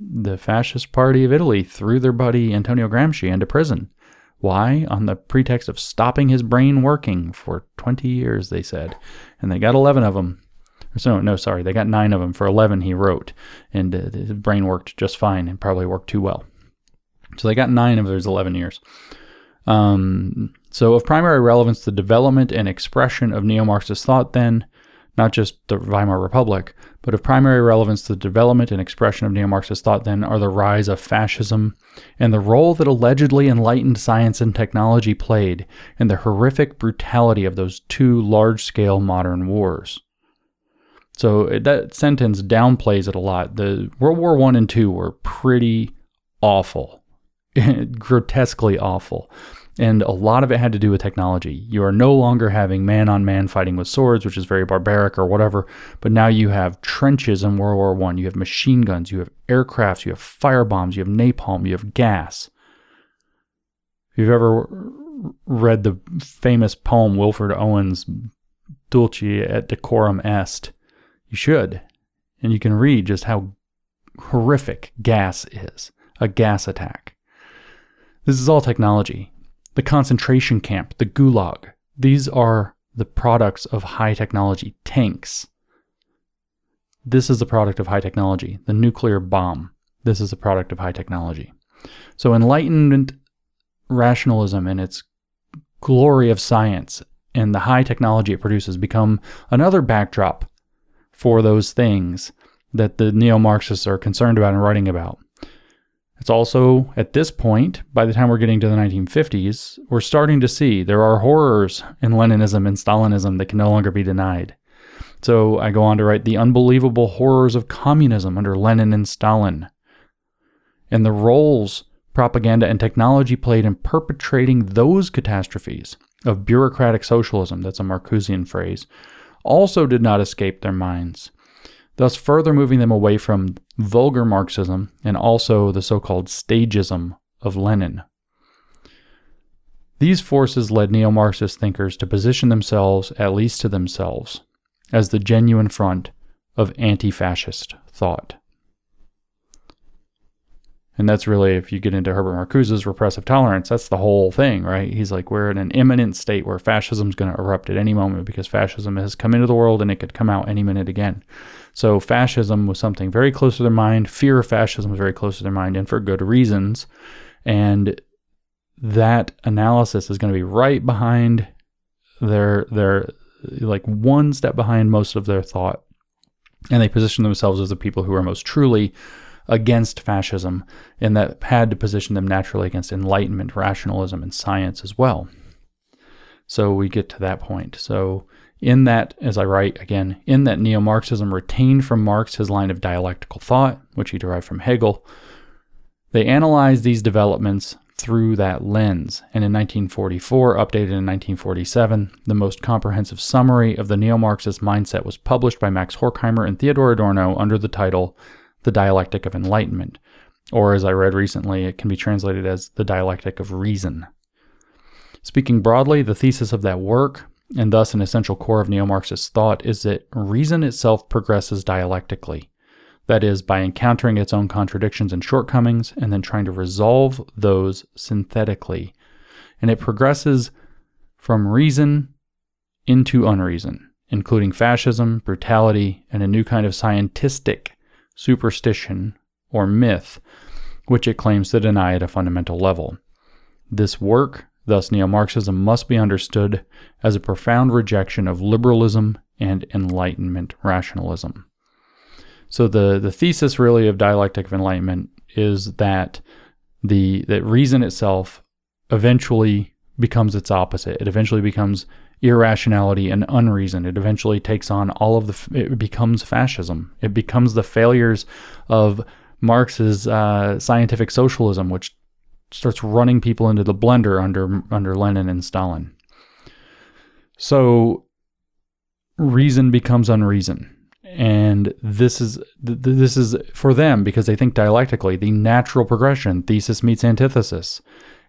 the fascist party of Italy threw their buddy Antonio Gramsci into prison. Why? On the pretext of stopping his brain working for twenty years, they said. And they got eleven of them. So, no, sorry, they got nine of them. For eleven, he wrote. And uh, his brain worked just fine and probably worked too well. So they got nine of those eleven years. Um, so of primary relevance, the development and expression of neo-Marxist thought then, not just the Weimar Republic, but of primary relevance to the development and expression of neo-Marxist thought then are the rise of fascism and the role that allegedly enlightened science and technology played in the horrific brutality of those two large-scale modern wars. So that sentence downplays it a lot. The World War One and Two were pretty awful, grotesquely awful. And a lot of it had to do with technology. You are no longer having man-on-man fighting with swords, which is very barbaric or whatever, but now you have trenches in World War One. You have machine guns, you have aircrafts, you have firebombs, you have napalm, you have gas. If you've ever read the famous poem Wilfred Owen's, Dulce et Decorum Est, you should. And you can read just how horrific gas is, a gas attack. This is all technology. The concentration camp, the gulag, these are the products of high technology. Tanks. This is the product of high technology. The nuclear bomb. This is the product of high technology. So enlightenment rationalism and its glory of science and the high technology it produces become another backdrop for those things that the neo-Marxists are concerned about and writing about. It's also, at this point, by the time we're getting to the nineteen fifties, we're starting to see there are horrors in Leninism and Stalinism that can no longer be denied. So I go on to write the unbelievable horrors of communism under Lenin and Stalin, and the roles propaganda and technology played in perpetrating those catastrophes of bureaucratic socialism, that's a Marcusean phrase, also did not escape their minds, thus further moving them away from vulgar Marxism and also the so-called stagism of Lenin. These forces led neo-Marxist thinkers to position themselves, at least to themselves, as the genuine front of anti-fascist thought. And that's really, if you get into Herbert Marcuse's repressive tolerance, that's the whole thing, right? He's like, we're in an imminent state where fascism's going to erupt at any moment because fascism has come into the world and it could come out any minute again. So fascism was something very close to their mind. Fear of fascism was very close to their mind, and for good reasons. And that analysis is going to be right behind their, their like one step behind most of their thought. And they position themselves as the people who are most truly against fascism, and that had to position them naturally against enlightenment, rationalism, and science as well. So we get to that point. So in that, as I write again, in that neo-Marxism retained from Marx his line of dialectical thought, which he derived from Hegel, they analyzed these developments through that lens, and in nineteen forty-four, updated in nineteen forty-seven, the most comprehensive summary of the neo-Marxist mindset was published by Max Horkheimer and Theodor Adorno under the title The Dialectic of Enlightenment, or as I read recently, it can be translated as The Dialectic of Reason. Speaking broadly, the thesis of that work, and thus an essential core of neo-Marxist thought, is that reason itself progresses dialectically. That is, by encountering its own contradictions and shortcomings, and then trying to resolve those synthetically. And it progresses from reason into unreason, including fascism, brutality, and a new kind of scientistic superstition or myth, which it claims to deny at a fundamental level. This work, thus neo-Marxism, must be understood as a profound rejection of liberalism and Enlightenment rationalism. So the, the thesis really of Dialectic of Enlightenment is that the that reason itself eventually becomes its opposite. It eventually becomes irrationality and unreason. It eventually takes on all of the, it becomes fascism. It becomes the failures of Marx's uh, scientific socialism, which starts running people into the blender under under Lenin and Stalin. So reason becomes unreason. And this is this is for them, because they think dialectically, the natural progression, thesis meets antithesis.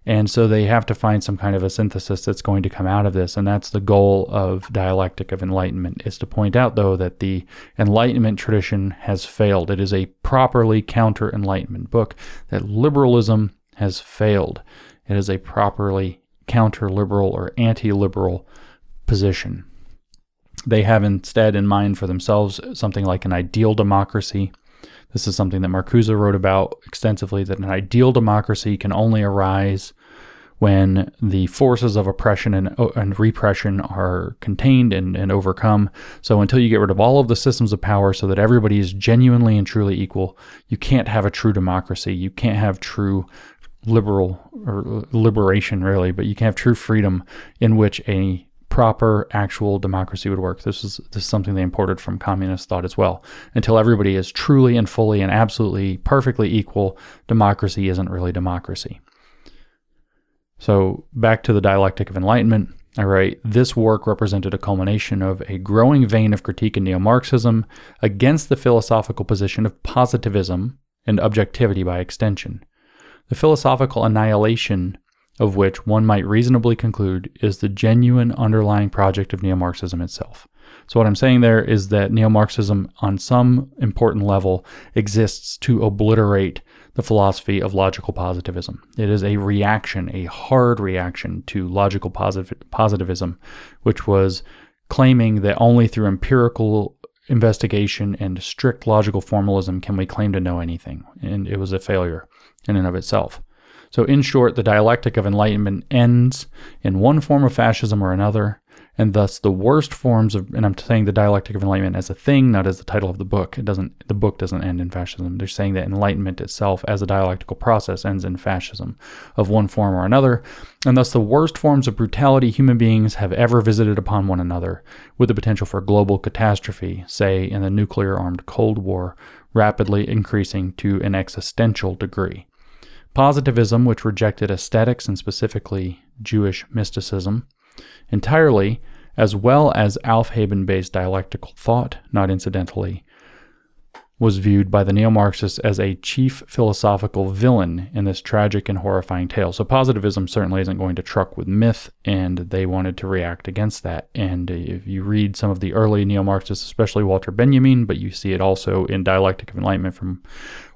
And so they have to find some kind of a synthesis that's going to come out of this. And that's the goal of Dialectic of Enlightenment, is to point out, though, that the Enlightenment tradition has failed. It is a properly counter-Enlightenment book, that liberalism has failed. It is a properly counter-liberal or anti-liberal position. They have instead in mind for themselves something like an ideal democracy. This is something that Marcuse wrote about extensively, that an ideal democracy can only arise when the forces of oppression and, and repression are contained and, and overcome. So until you get rid of all of the systems of power so that everybody is genuinely and truly equal, you can't have a true democracy. You can't have true liberal or liberation, really, but you can have true freedom in which a proper actual democracy would work. This is this is something they imported from communist thought as well. Until everybody is truly and fully and absolutely perfectly equal, democracy isn't really democracy. So back to the Dialectic of Enlightenment, I write, this work represented a culmination of a growing vein of critique in neo-Marxism against the philosophical position of positivism and objectivity by extension. The philosophical annihilation of which one might reasonably conclude is the genuine underlying project of neo-Marxism itself. So what I'm saying there is that neo-Marxism, on some important level, exists to obliterate the philosophy of logical positivism. It is a reaction, a hard reaction to logical posit- positivism, which was claiming that only through empirical investigation and strict logical formalism can we claim to know anything, and it was a failure in and of itself. So in short, the Dialectic of Enlightenment ends in one form of fascism or another, and thus the worst forms of, and I'm saying the Dialectic of Enlightenment as a thing, not as the title of the book. It doesn't, the book doesn't end in fascism. They're saying that Enlightenment itself as a dialectical process ends in fascism of one form or another, and thus the worst forms of brutality human beings have ever visited upon one another, with the potential for global catastrophe, say in the nuclear-armed Cold War, rapidly increasing to an existential degree. Positivism, which rejected aesthetics and specifically Jewish mysticism entirely, as well as Aufheben-based dialectical thought, not incidentally, was viewed by the neo-Marxists as a chief philosophical villain in this tragic and horrifying tale. So positivism certainly isn't going to truck with myth, and they wanted to react against that. And if you read some of the early neo-Marxists, especially Walter Benjamin, but you see it also in Dialectic of Enlightenment from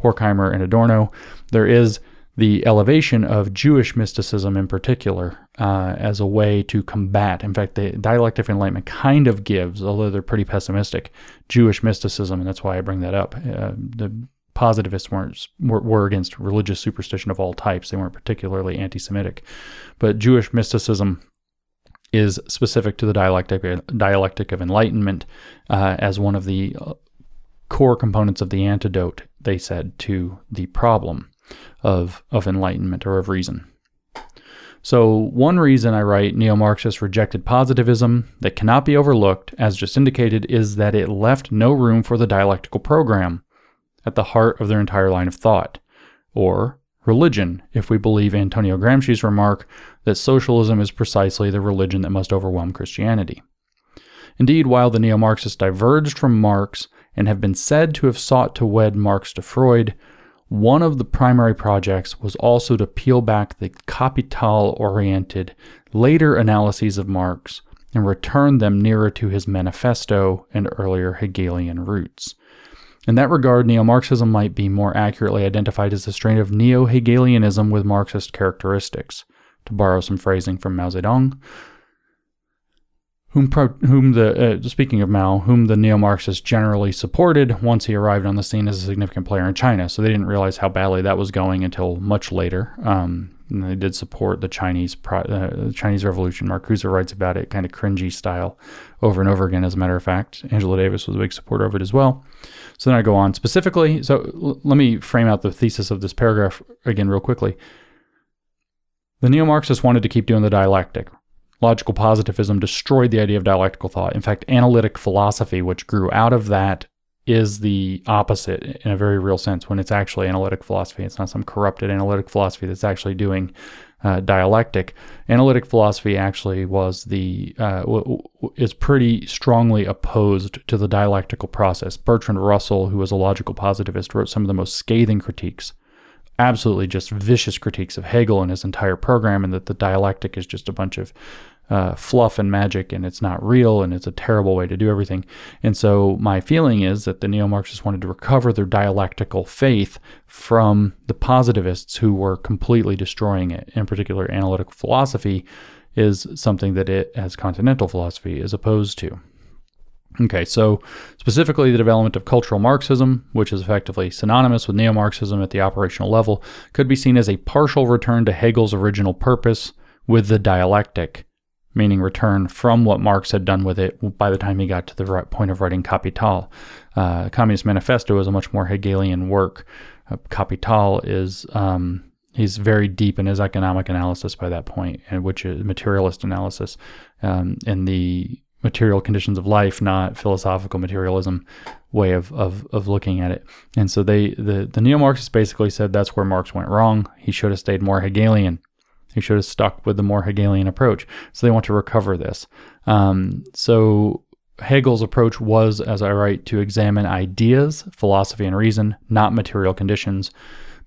Horkheimer and Adorno, there is the elevation of Jewish mysticism in particular uh, as a way to combat. In fact, the Dialectic of Enlightenment kind of gives, although they're pretty pessimistic, Jewish mysticism, and that's why I bring that up. Uh, the positivists weren't were against religious superstition of all types. They weren't particularly anti-Semitic. But Jewish mysticism is specific to the Dialectic, dialectic of Enlightenment uh, as one of the core components of the antidote, they said, to the problem of of enlightenment or of reason. So one reason I write neo-Marxists rejected positivism that cannot be overlooked, as just indicated, is that it left no room for the dialectical program at the heart of their entire line of thought, or religion, if we believe Antonio Gramsci's remark that socialism is precisely the religion that must overwhelm Christianity. Indeed, while the neo-Marxists diverged from Marx and have been said to have sought to wed Marx to Freud, one of the primary projects was also to peel back the capital-oriented later analyses of Marx and return them nearer to his manifesto and earlier Hegelian roots. In that regard, neo-Marxism might be more accurately identified as a strain of neo-Hegelianism with Marxist characteristics, to borrow some phrasing from Mao Zedong, whom, pro- whom the uh, speaking of Mao, whom the neo-Marxists generally supported once he arrived on the scene as a significant player in China. So they didn't realize how badly that was going until much later. Um, and they did support the Chinese pro- uh, Chinese Revolution. Marcuse writes about it, kind of cringy style, over and over again, as a matter of fact. Angela Davis was a big supporter of it as well. So then I go on specifically. So l- let me frame out the thesis of this paragraph again real quickly. The neo-Marxists wanted to keep doing the dialectic. Logical positivism destroyed the idea of dialectical thought. In fact, analytic philosophy, which grew out of that, is the opposite in a very real sense when it's actually analytic philosophy. It's not some corrupted analytic philosophy that's actually doing uh, dialectic. Analytic philosophy actually was the uh, w- w- is pretty strongly opposed to the dialectical process. Bertrand Russell, who was a logical positivist, wrote some of the most scathing critiques, absolutely just vicious critiques of Hegel and his entire program, and that the dialectic is just a bunch of uh, fluff and magic, and it's not real, and it's a terrible way to do everything. And so my feeling is that the neo-Marxists wanted to recover their dialectical faith from the positivists who were completely destroying it. In particular, analytic philosophy is something that it, as continental philosophy, is opposed to. Okay, so specifically the development of cultural Marxism, which is effectively synonymous with neo-Marxism at the operational level, could be seen as a partial return to Hegel's original purpose with the dialectic, meaning return from what Marx had done with it by the time he got to the right point of writing Kapital. Uh, Communist Manifesto is a much more Hegelian work. Uh, Kapital is... Um, He's very deep in his economic analysis by that point, and which is materialist analysis, um, and the material conditions of life, not philosophical materialism way of, of, of looking at it. And so they the, the neo-Marxists basically said that's where Marx went wrong. He should have stayed more Hegelian. He should have stuck with the more Hegelian approach. So they want to recover this. Um, so Hegel's approach was, as I write, to examine ideas, philosophy, and reason, not material conditions.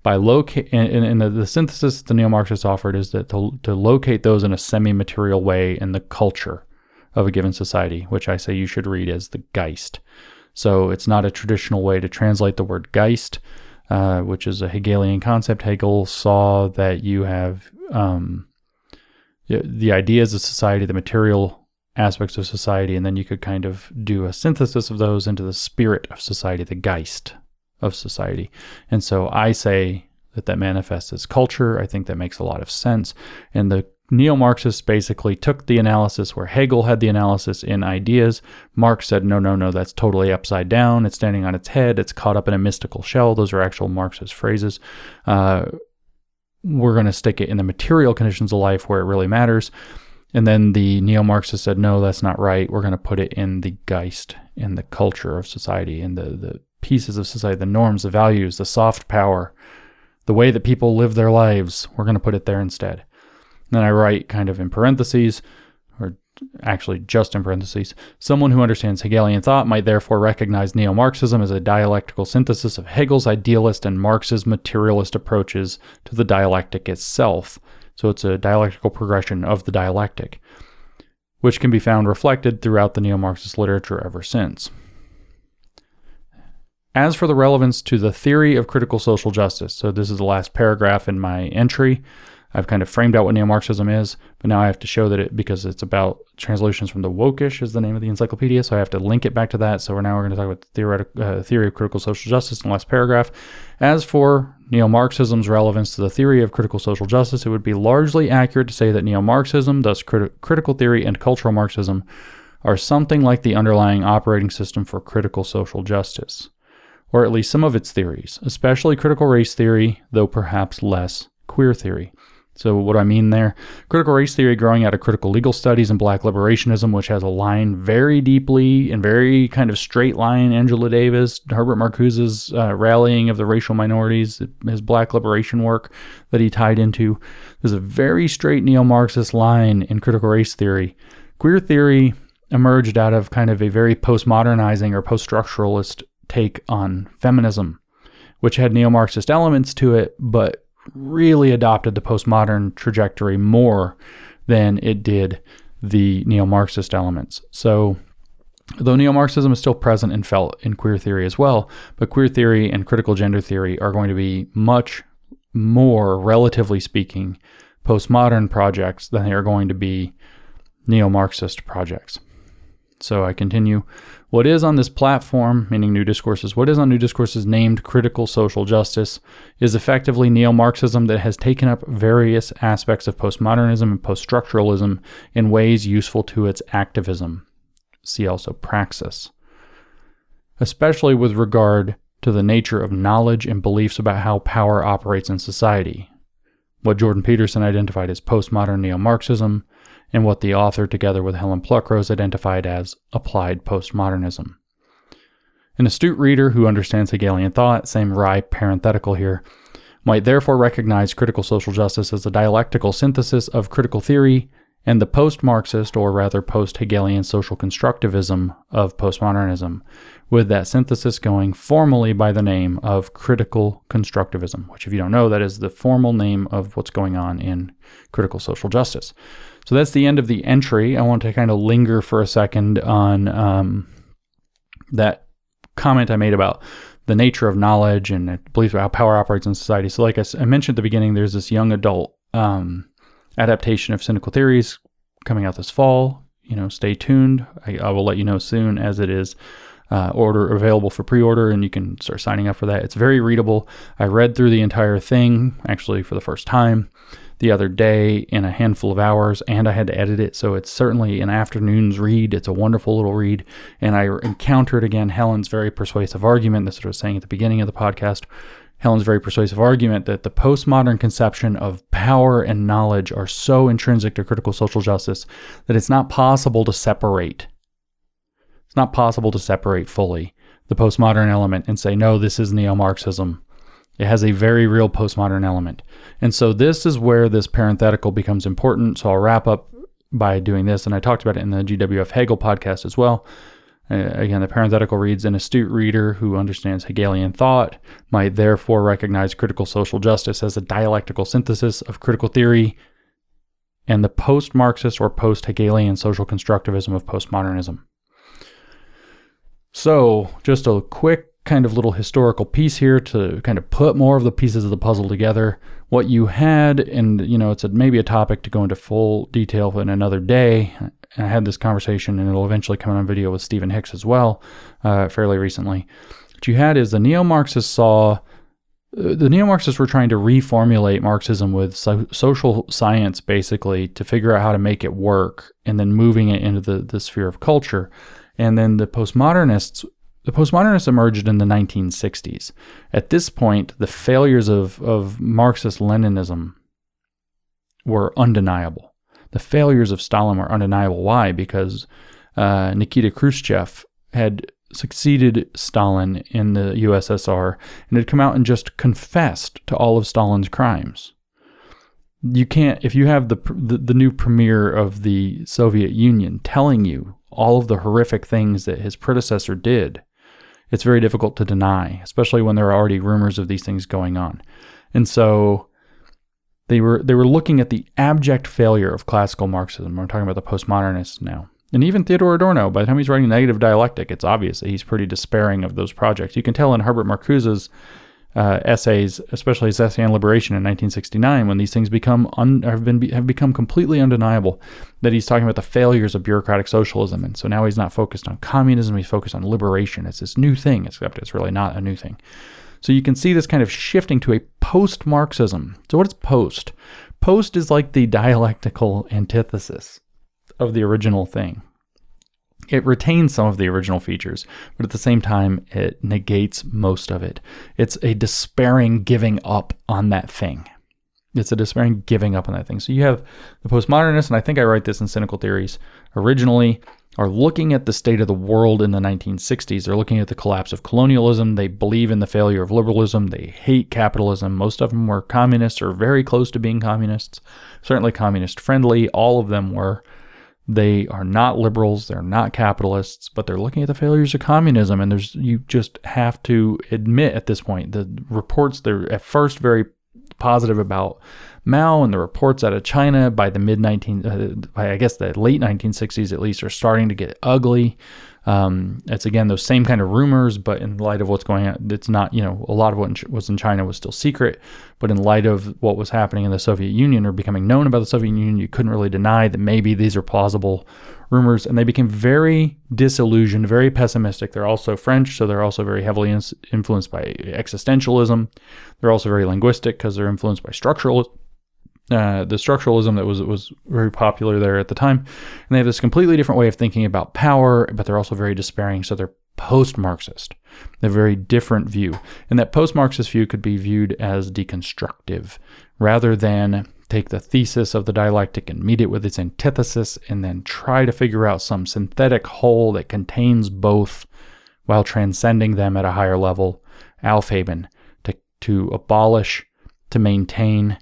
By locate, and, and the, the synthesis the neo-Marxists offered is that to, to locate those in a semi-material way in the culture of a given society, which I say you should read as the Geist. So it's not a traditional way to translate the word Geist, uh, which is a Hegelian concept. Hegel saw that you have um, the, the ideas of society, the material aspects of society, and then you could kind of do a synthesis of those into the spirit of society, the Geist of society. And so I say that that manifests as culture. I think that makes a lot of sense. And the neo-Marxists basically took the analysis where Hegel had the analysis in ideas. Marx said, no, no, no, that's totally upside down. It's standing on its head. It's caught up in a mystical shell. Those are actual Marxist phrases. Uh, we're going to stick it in the material conditions of life where it really matters. And then the neo-Marxists said, no, that's not right. We're going to put it in the Geist, in the culture of society, in the, the pieces of society, the norms, the values, the soft power, the way that people live their lives. We're going to put it there instead. And then I write kind of in parentheses, or actually just in parentheses, someone who understands Hegelian thought might therefore recognize neo-Marxism as a dialectical synthesis of Hegel's idealist and Marx's materialist approaches to the dialectic itself. So it's a dialectical progression of the dialectic, which can be found reflected throughout the neo-Marxist literature ever since. As for the relevance to the theory of critical social justice, so this is the last paragraph in my entry. I've kind of framed out what neo-Marxism is, but now I have to show that it, because it's about Translations from the Wokish is the name of the encyclopedia, so I have to link it back to that. So we're now we're going to talk about the theoretical uh, theory of critical social justice in the last paragraph. As for neo-Marxism's relevance to the theory of critical social justice, it would be largely accurate to say that neo-Marxism, thus crit- critical theory and cultural Marxism, are something like the underlying operating system for critical social justice, or at least some of its theories, especially critical race theory, though perhaps less queer theory. So what do I mean there? Critical race theory growing out of critical legal studies and black liberationism, which has a line very deeply and very kind of straight line, Angela Davis, Herbert Marcuse's uh, rallying of the racial minorities, his black liberation work that he tied into. There's a very straight neo-Marxist line in critical race theory. Queer theory emerged out of kind of a very postmodernizing or post-structuralist take on feminism, which had neo-Marxist elements to it, but really adopted the postmodern trajectory more than it did the neo-Marxist elements. So though neo-Marxism is still present and felt in queer theory as well, but queer theory and critical gender theory are going to be much more, relatively speaking, postmodern projects than they are going to be neo-Marxist projects. So I continue. What is on this platform, meaning New Discourses, what is on New Discourses named critical social justice is effectively neo-Marxism that has taken up various aspects of postmodernism and post-structuralism in ways useful to its activism. See also praxis. Especially with regard to the nature of knowledge and beliefs about how power operates in society. What Jordan Peterson identified as postmodern neo-Marxism, and what the author, together with Helen Pluckrose, identified as applied postmodernism. An astute reader who understands Hegelian thought, same wry parenthetical here, might therefore recognize critical social justice as a dialectical synthesis of critical theory and the post-Marxist, or rather post-Hegelian social constructivism of postmodernism, with that synthesis going formally by the name of critical constructivism, which, if you don't know, that is the formal name of what's going on in critical social justice. So that's the end of the entry. I want to kind of linger for a second on um, that comment I made about the nature of knowledge and beliefs about how power operates in society. So like I, I mentioned at the beginning, there's this young adult um, adaptation of Cynical Theories coming out this fall. You know, stay tuned. I, I will let you know soon as it is uh, order available for pre-order, and you can start signing up for that. It's very readable. I read through the entire thing, actually for the first time, the other day in a handful of hours, and I had to edit it, so it's certainly an afternoon's read. It's a wonderful little read, and I encountered again Helen's very persuasive argument. That's what I was saying at the beginning of the podcast. Helen's very persuasive argument that the postmodern conception of power and knowledge are so intrinsic to critical social justice that it's not possible to separate. It's not possible to separate fully the postmodern element and say, no, this is neo-Marxism. It has a very real postmodern element. And so this is where this parenthetical becomes important. So I'll wrap up by doing this. And I talked about it in the G W F Hegel podcast as well. Uh, again, the parenthetical reads, an astute reader who understands Hegelian thought might therefore recognize critical social justice as a dialectical synthesis of critical theory and the post-Marxist or post-Hegelian social constructivism of postmodernism. So just a quick kind of little historical piece here to kind of put more of the pieces of the puzzle together. What you had, and you know, it's a, maybe a topic to go into full detail in another day. I had this conversation, and it'll eventually come on video with Stephen Hicks as well, uh, fairly recently. What you had is the neo-Marxists saw, the neo-Marxists were trying to reformulate Marxism with so- social science, basically, to figure out how to make it work, and then moving it into the, the sphere of culture. And then the postmodernists The postmodernists emerged in the nineteen sixties. At this point, the failures of, of Marxist-Leninism were undeniable. The failures of Stalin were undeniable. Why? Because uh, Nikita Khrushchev had succeeded Stalin in the U S S R and had come out and just confessed to all of Stalin's crimes. You can't, if you have the the, the new premier of the Soviet Union telling you all of the horrific things that his predecessor did, it's very difficult to deny, especially when there are already rumors of these things going on. And so they were they were looking at the abject failure of classical Marxism. We're talking about the postmodernists now. And even Theodor Adorno, by the time he's writing Negative Dialectic, it's obvious that he's pretty despairing of those projects. You can tell in Herbert Marcuse's uh, essays, especially his essay on liberation in nineteen sixty-nine, when these things become un- have been have become completely undeniable, that he's talking about the failures of bureaucratic socialism. And so now he's not focused on communism, he's focused on liberation. It's this new thing, except it's really not a new thing. So you can see this kind of shifting to a post-Marxism. So what is post? Post is like the dialectical antithesis of the original thing. It retains some of the original features, but at the same time, it negates most of it. It's a despairing giving up on that thing. It's a despairing giving up on that thing. So you have the postmodernists, and I think I write this in Cynical Theories originally, are looking at the state of the world in the nineteen sixties. They're looking at the collapse of colonialism. They believe in the failure of liberalism. They hate capitalism. Most of them were communists or very close to being communists, certainly communist-friendly. All of them were. They are not liberals. They're not capitalists, but they're looking at the failures of communism, and there's you just have to admit at this point, the reports, they're at first very positive about Mao, and the reports out of China by the mid nineteen, uh, by I guess the late nineteen sixties at least, are starting to get ugly. Um, it's again those same kind of rumors, but in light of what's going on, it's not, you know, a lot of what was in China was still secret, but in light of what was happening in the Soviet Union or becoming known about the Soviet Union, you couldn't really deny that maybe these are plausible rumors, and they became very disillusioned, very pessimistic. They're also French, so they're also very heavily in- influenced by existentialism. They're also very linguistic because they're influenced by structuralism. Uh, the structuralism that was was very popular there at the time. And they have this completely different way of thinking about power, but they're also very despairing, so they're post-Marxist. They're a very different view. And that post-Marxist view could be viewed as deconstructive, rather than take the thesis of the dialectic and meet it with its antithesis and then try to figure out some synthetic whole that contains both while transcending them at a higher level. Aufheben, to, to abolish, to maintain,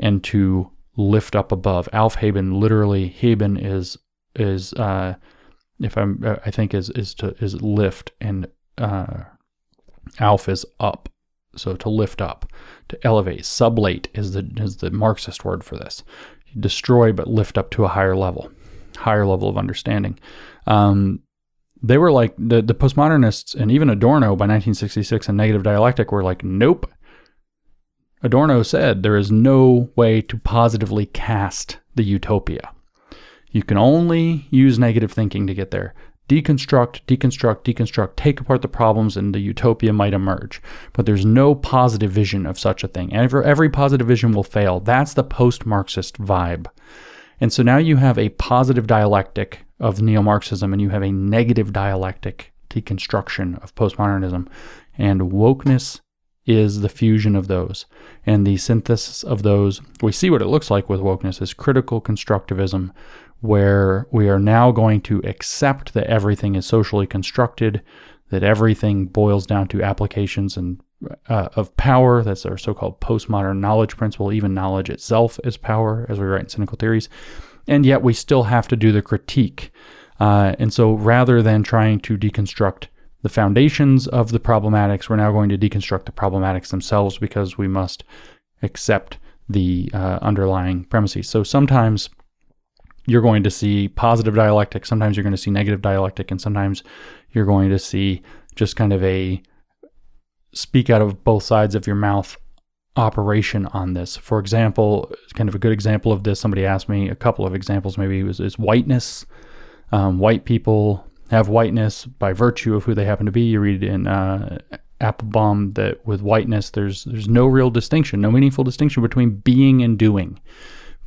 and to lift up above. Aufheben, literally, heben is is uh, if I'm I think is is to is lift, and uh, auf is up, so to lift up, to elevate. Sublate is the is the Marxist word for this. Destroy, but lift up to a higher level, higher level of understanding. Um, they were like the the postmodernists, and even Adorno by nineteen sixty-six and Negative Dialectic were like, nope. Adorno said there is no way to positively cast the utopia. You can only use negative thinking to get there. Deconstruct, deconstruct, deconstruct, take apart the problems, and the utopia might emerge. But there's no positive vision of such a thing. And every, every positive vision will fail. That's the post-Marxist vibe. And so now you have a positive dialectic of neo-Marxism, and you have a negative dialectic deconstruction of postmodernism. And wokeness is the fusion of those, and the synthesis of those. We see what it looks like with wokeness is critical constructivism, where we are now going to accept that everything is socially constructed, that everything boils down to applications and uh, of power. That's our so-called postmodern knowledge principle. Even knowledge itself is power, as we write in Cynical Theories, and yet we still have to do the critique. Uh, and so rather than trying to deconstruct the foundations of the problematics, we're now going to deconstruct the problematics themselves, because we must accept the uh, underlying premises. So sometimes you're going to see positive dialectic, sometimes you're going to see negative dialectic, and sometimes you're going to see just kind of a speak out of both sides of your mouth operation on this. For example, kind of a good example of this, somebody asked me a couple of examples, maybe it was, is whiteness. Um, white people have whiteness by virtue of who they happen to be. You read in uh, Applebaum that with whiteness, there's there's no real distinction, no meaningful distinction between being and doing.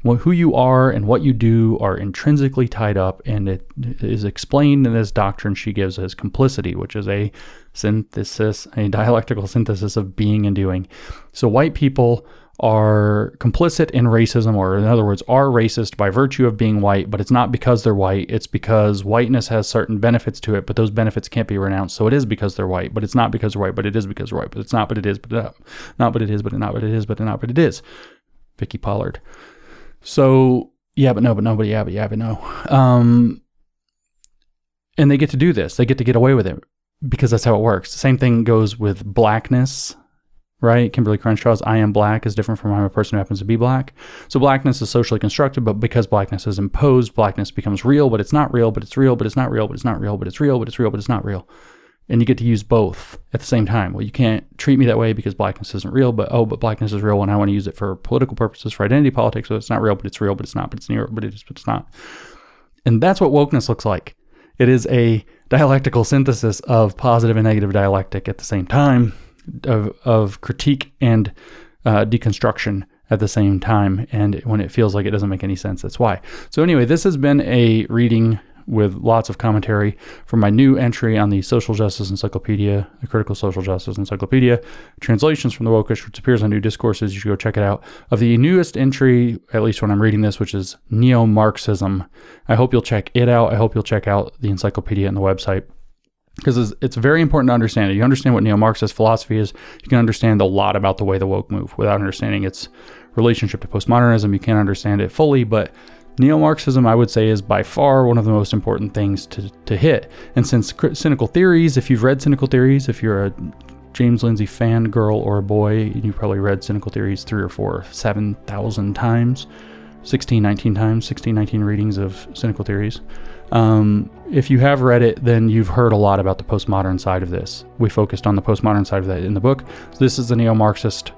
Well, who you are and what you do are intrinsically tied up, and it is explained in this doctrine she gives as complicity, which is a synthesis, a dialectical synthesis of being and doing. So white people are complicit in racism, or in other words, are racist by virtue of being white, but it's not because they're white, it's because whiteness has certain benefits to it, but those benefits can't be renounced, so it is because they're white, but it's not because they're white, but it is because they're white, but it's not, but it is, but it, not, but it is, but it, not, but it is, but it, not, but it is. Vicky Pollard. So, yeah, but no, but no, but yeah, but yeah, but no. Um, and they get to do this, they get to get away with it, because that's how it works. The same thing goes with blackness. right? Kimberly Crenshaw's I am black is different from I'm a person who happens to be black. So blackness is socially constructed, but because blackness is imposed, blackness becomes real, but it's not real, but it's real, but it's not real, but it's not real, but it's real, but it's real, but it's not real. And you get to use both at the same time. Well, you can't treat me that way because blackness isn't real, but oh, but blackness is real and I want to use it for political purposes, for identity politics, so it's not real, but it's real, but it's not, but it's near, but it is, but it's not. And that's what wokeness looks like. It is a dialectical synthesis of positive and negative dialectic at the same time, of of critique and uh, deconstruction at the same time. And when it feels like it doesn't make any sense, that's why. So anyway, this has been a reading with lots of commentary from my new entry on the Social Justice Encyclopedia, the Critical Social Justice Encyclopedia, Translations from the Wokish, which appears on New Discourses. You should go check it out. Of the newest entry, at least when I'm reading this, which is Neo-Marxism. I hope you'll check it out. I hope you'll check out the encyclopedia and the website, because it's very important to understand it. You understand what neo-Marxist philosophy is, you can understand a lot about the way the woke move. Without understanding its relationship to postmodernism, you can't understand it fully, but neo-Marxism, I would say, is by far one of the most important things to, to hit. And since Cynical Theories, if you've read Cynical Theories, if you're a James Lindsay fan girl or a boy, you probably read Cynical Theories three or four, seven thousand times, sixteen, nineteen times, sixteen, nineteen readings of Cynical Theories. Um, if you have read it, then you've heard a lot about the postmodern side of this. We focused on the postmodern side of that in the book. So this is the neo-Marxist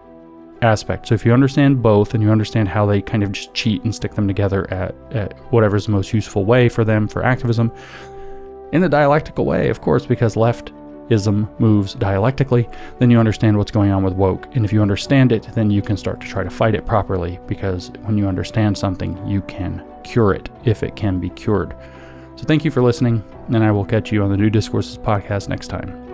aspect. So if you understand both and you understand how they kind of just cheat and stick them together at, at whatever's the most useful way for them, for activism, in the dialectical way, of course, because leftism moves dialectically, then you understand what's going on with woke. And if you understand it, then you can start to try to fight it properly, because when you understand something, you can cure it, if it can be cured. So thank you for listening, and I will catch you on the New Discourses podcast next time.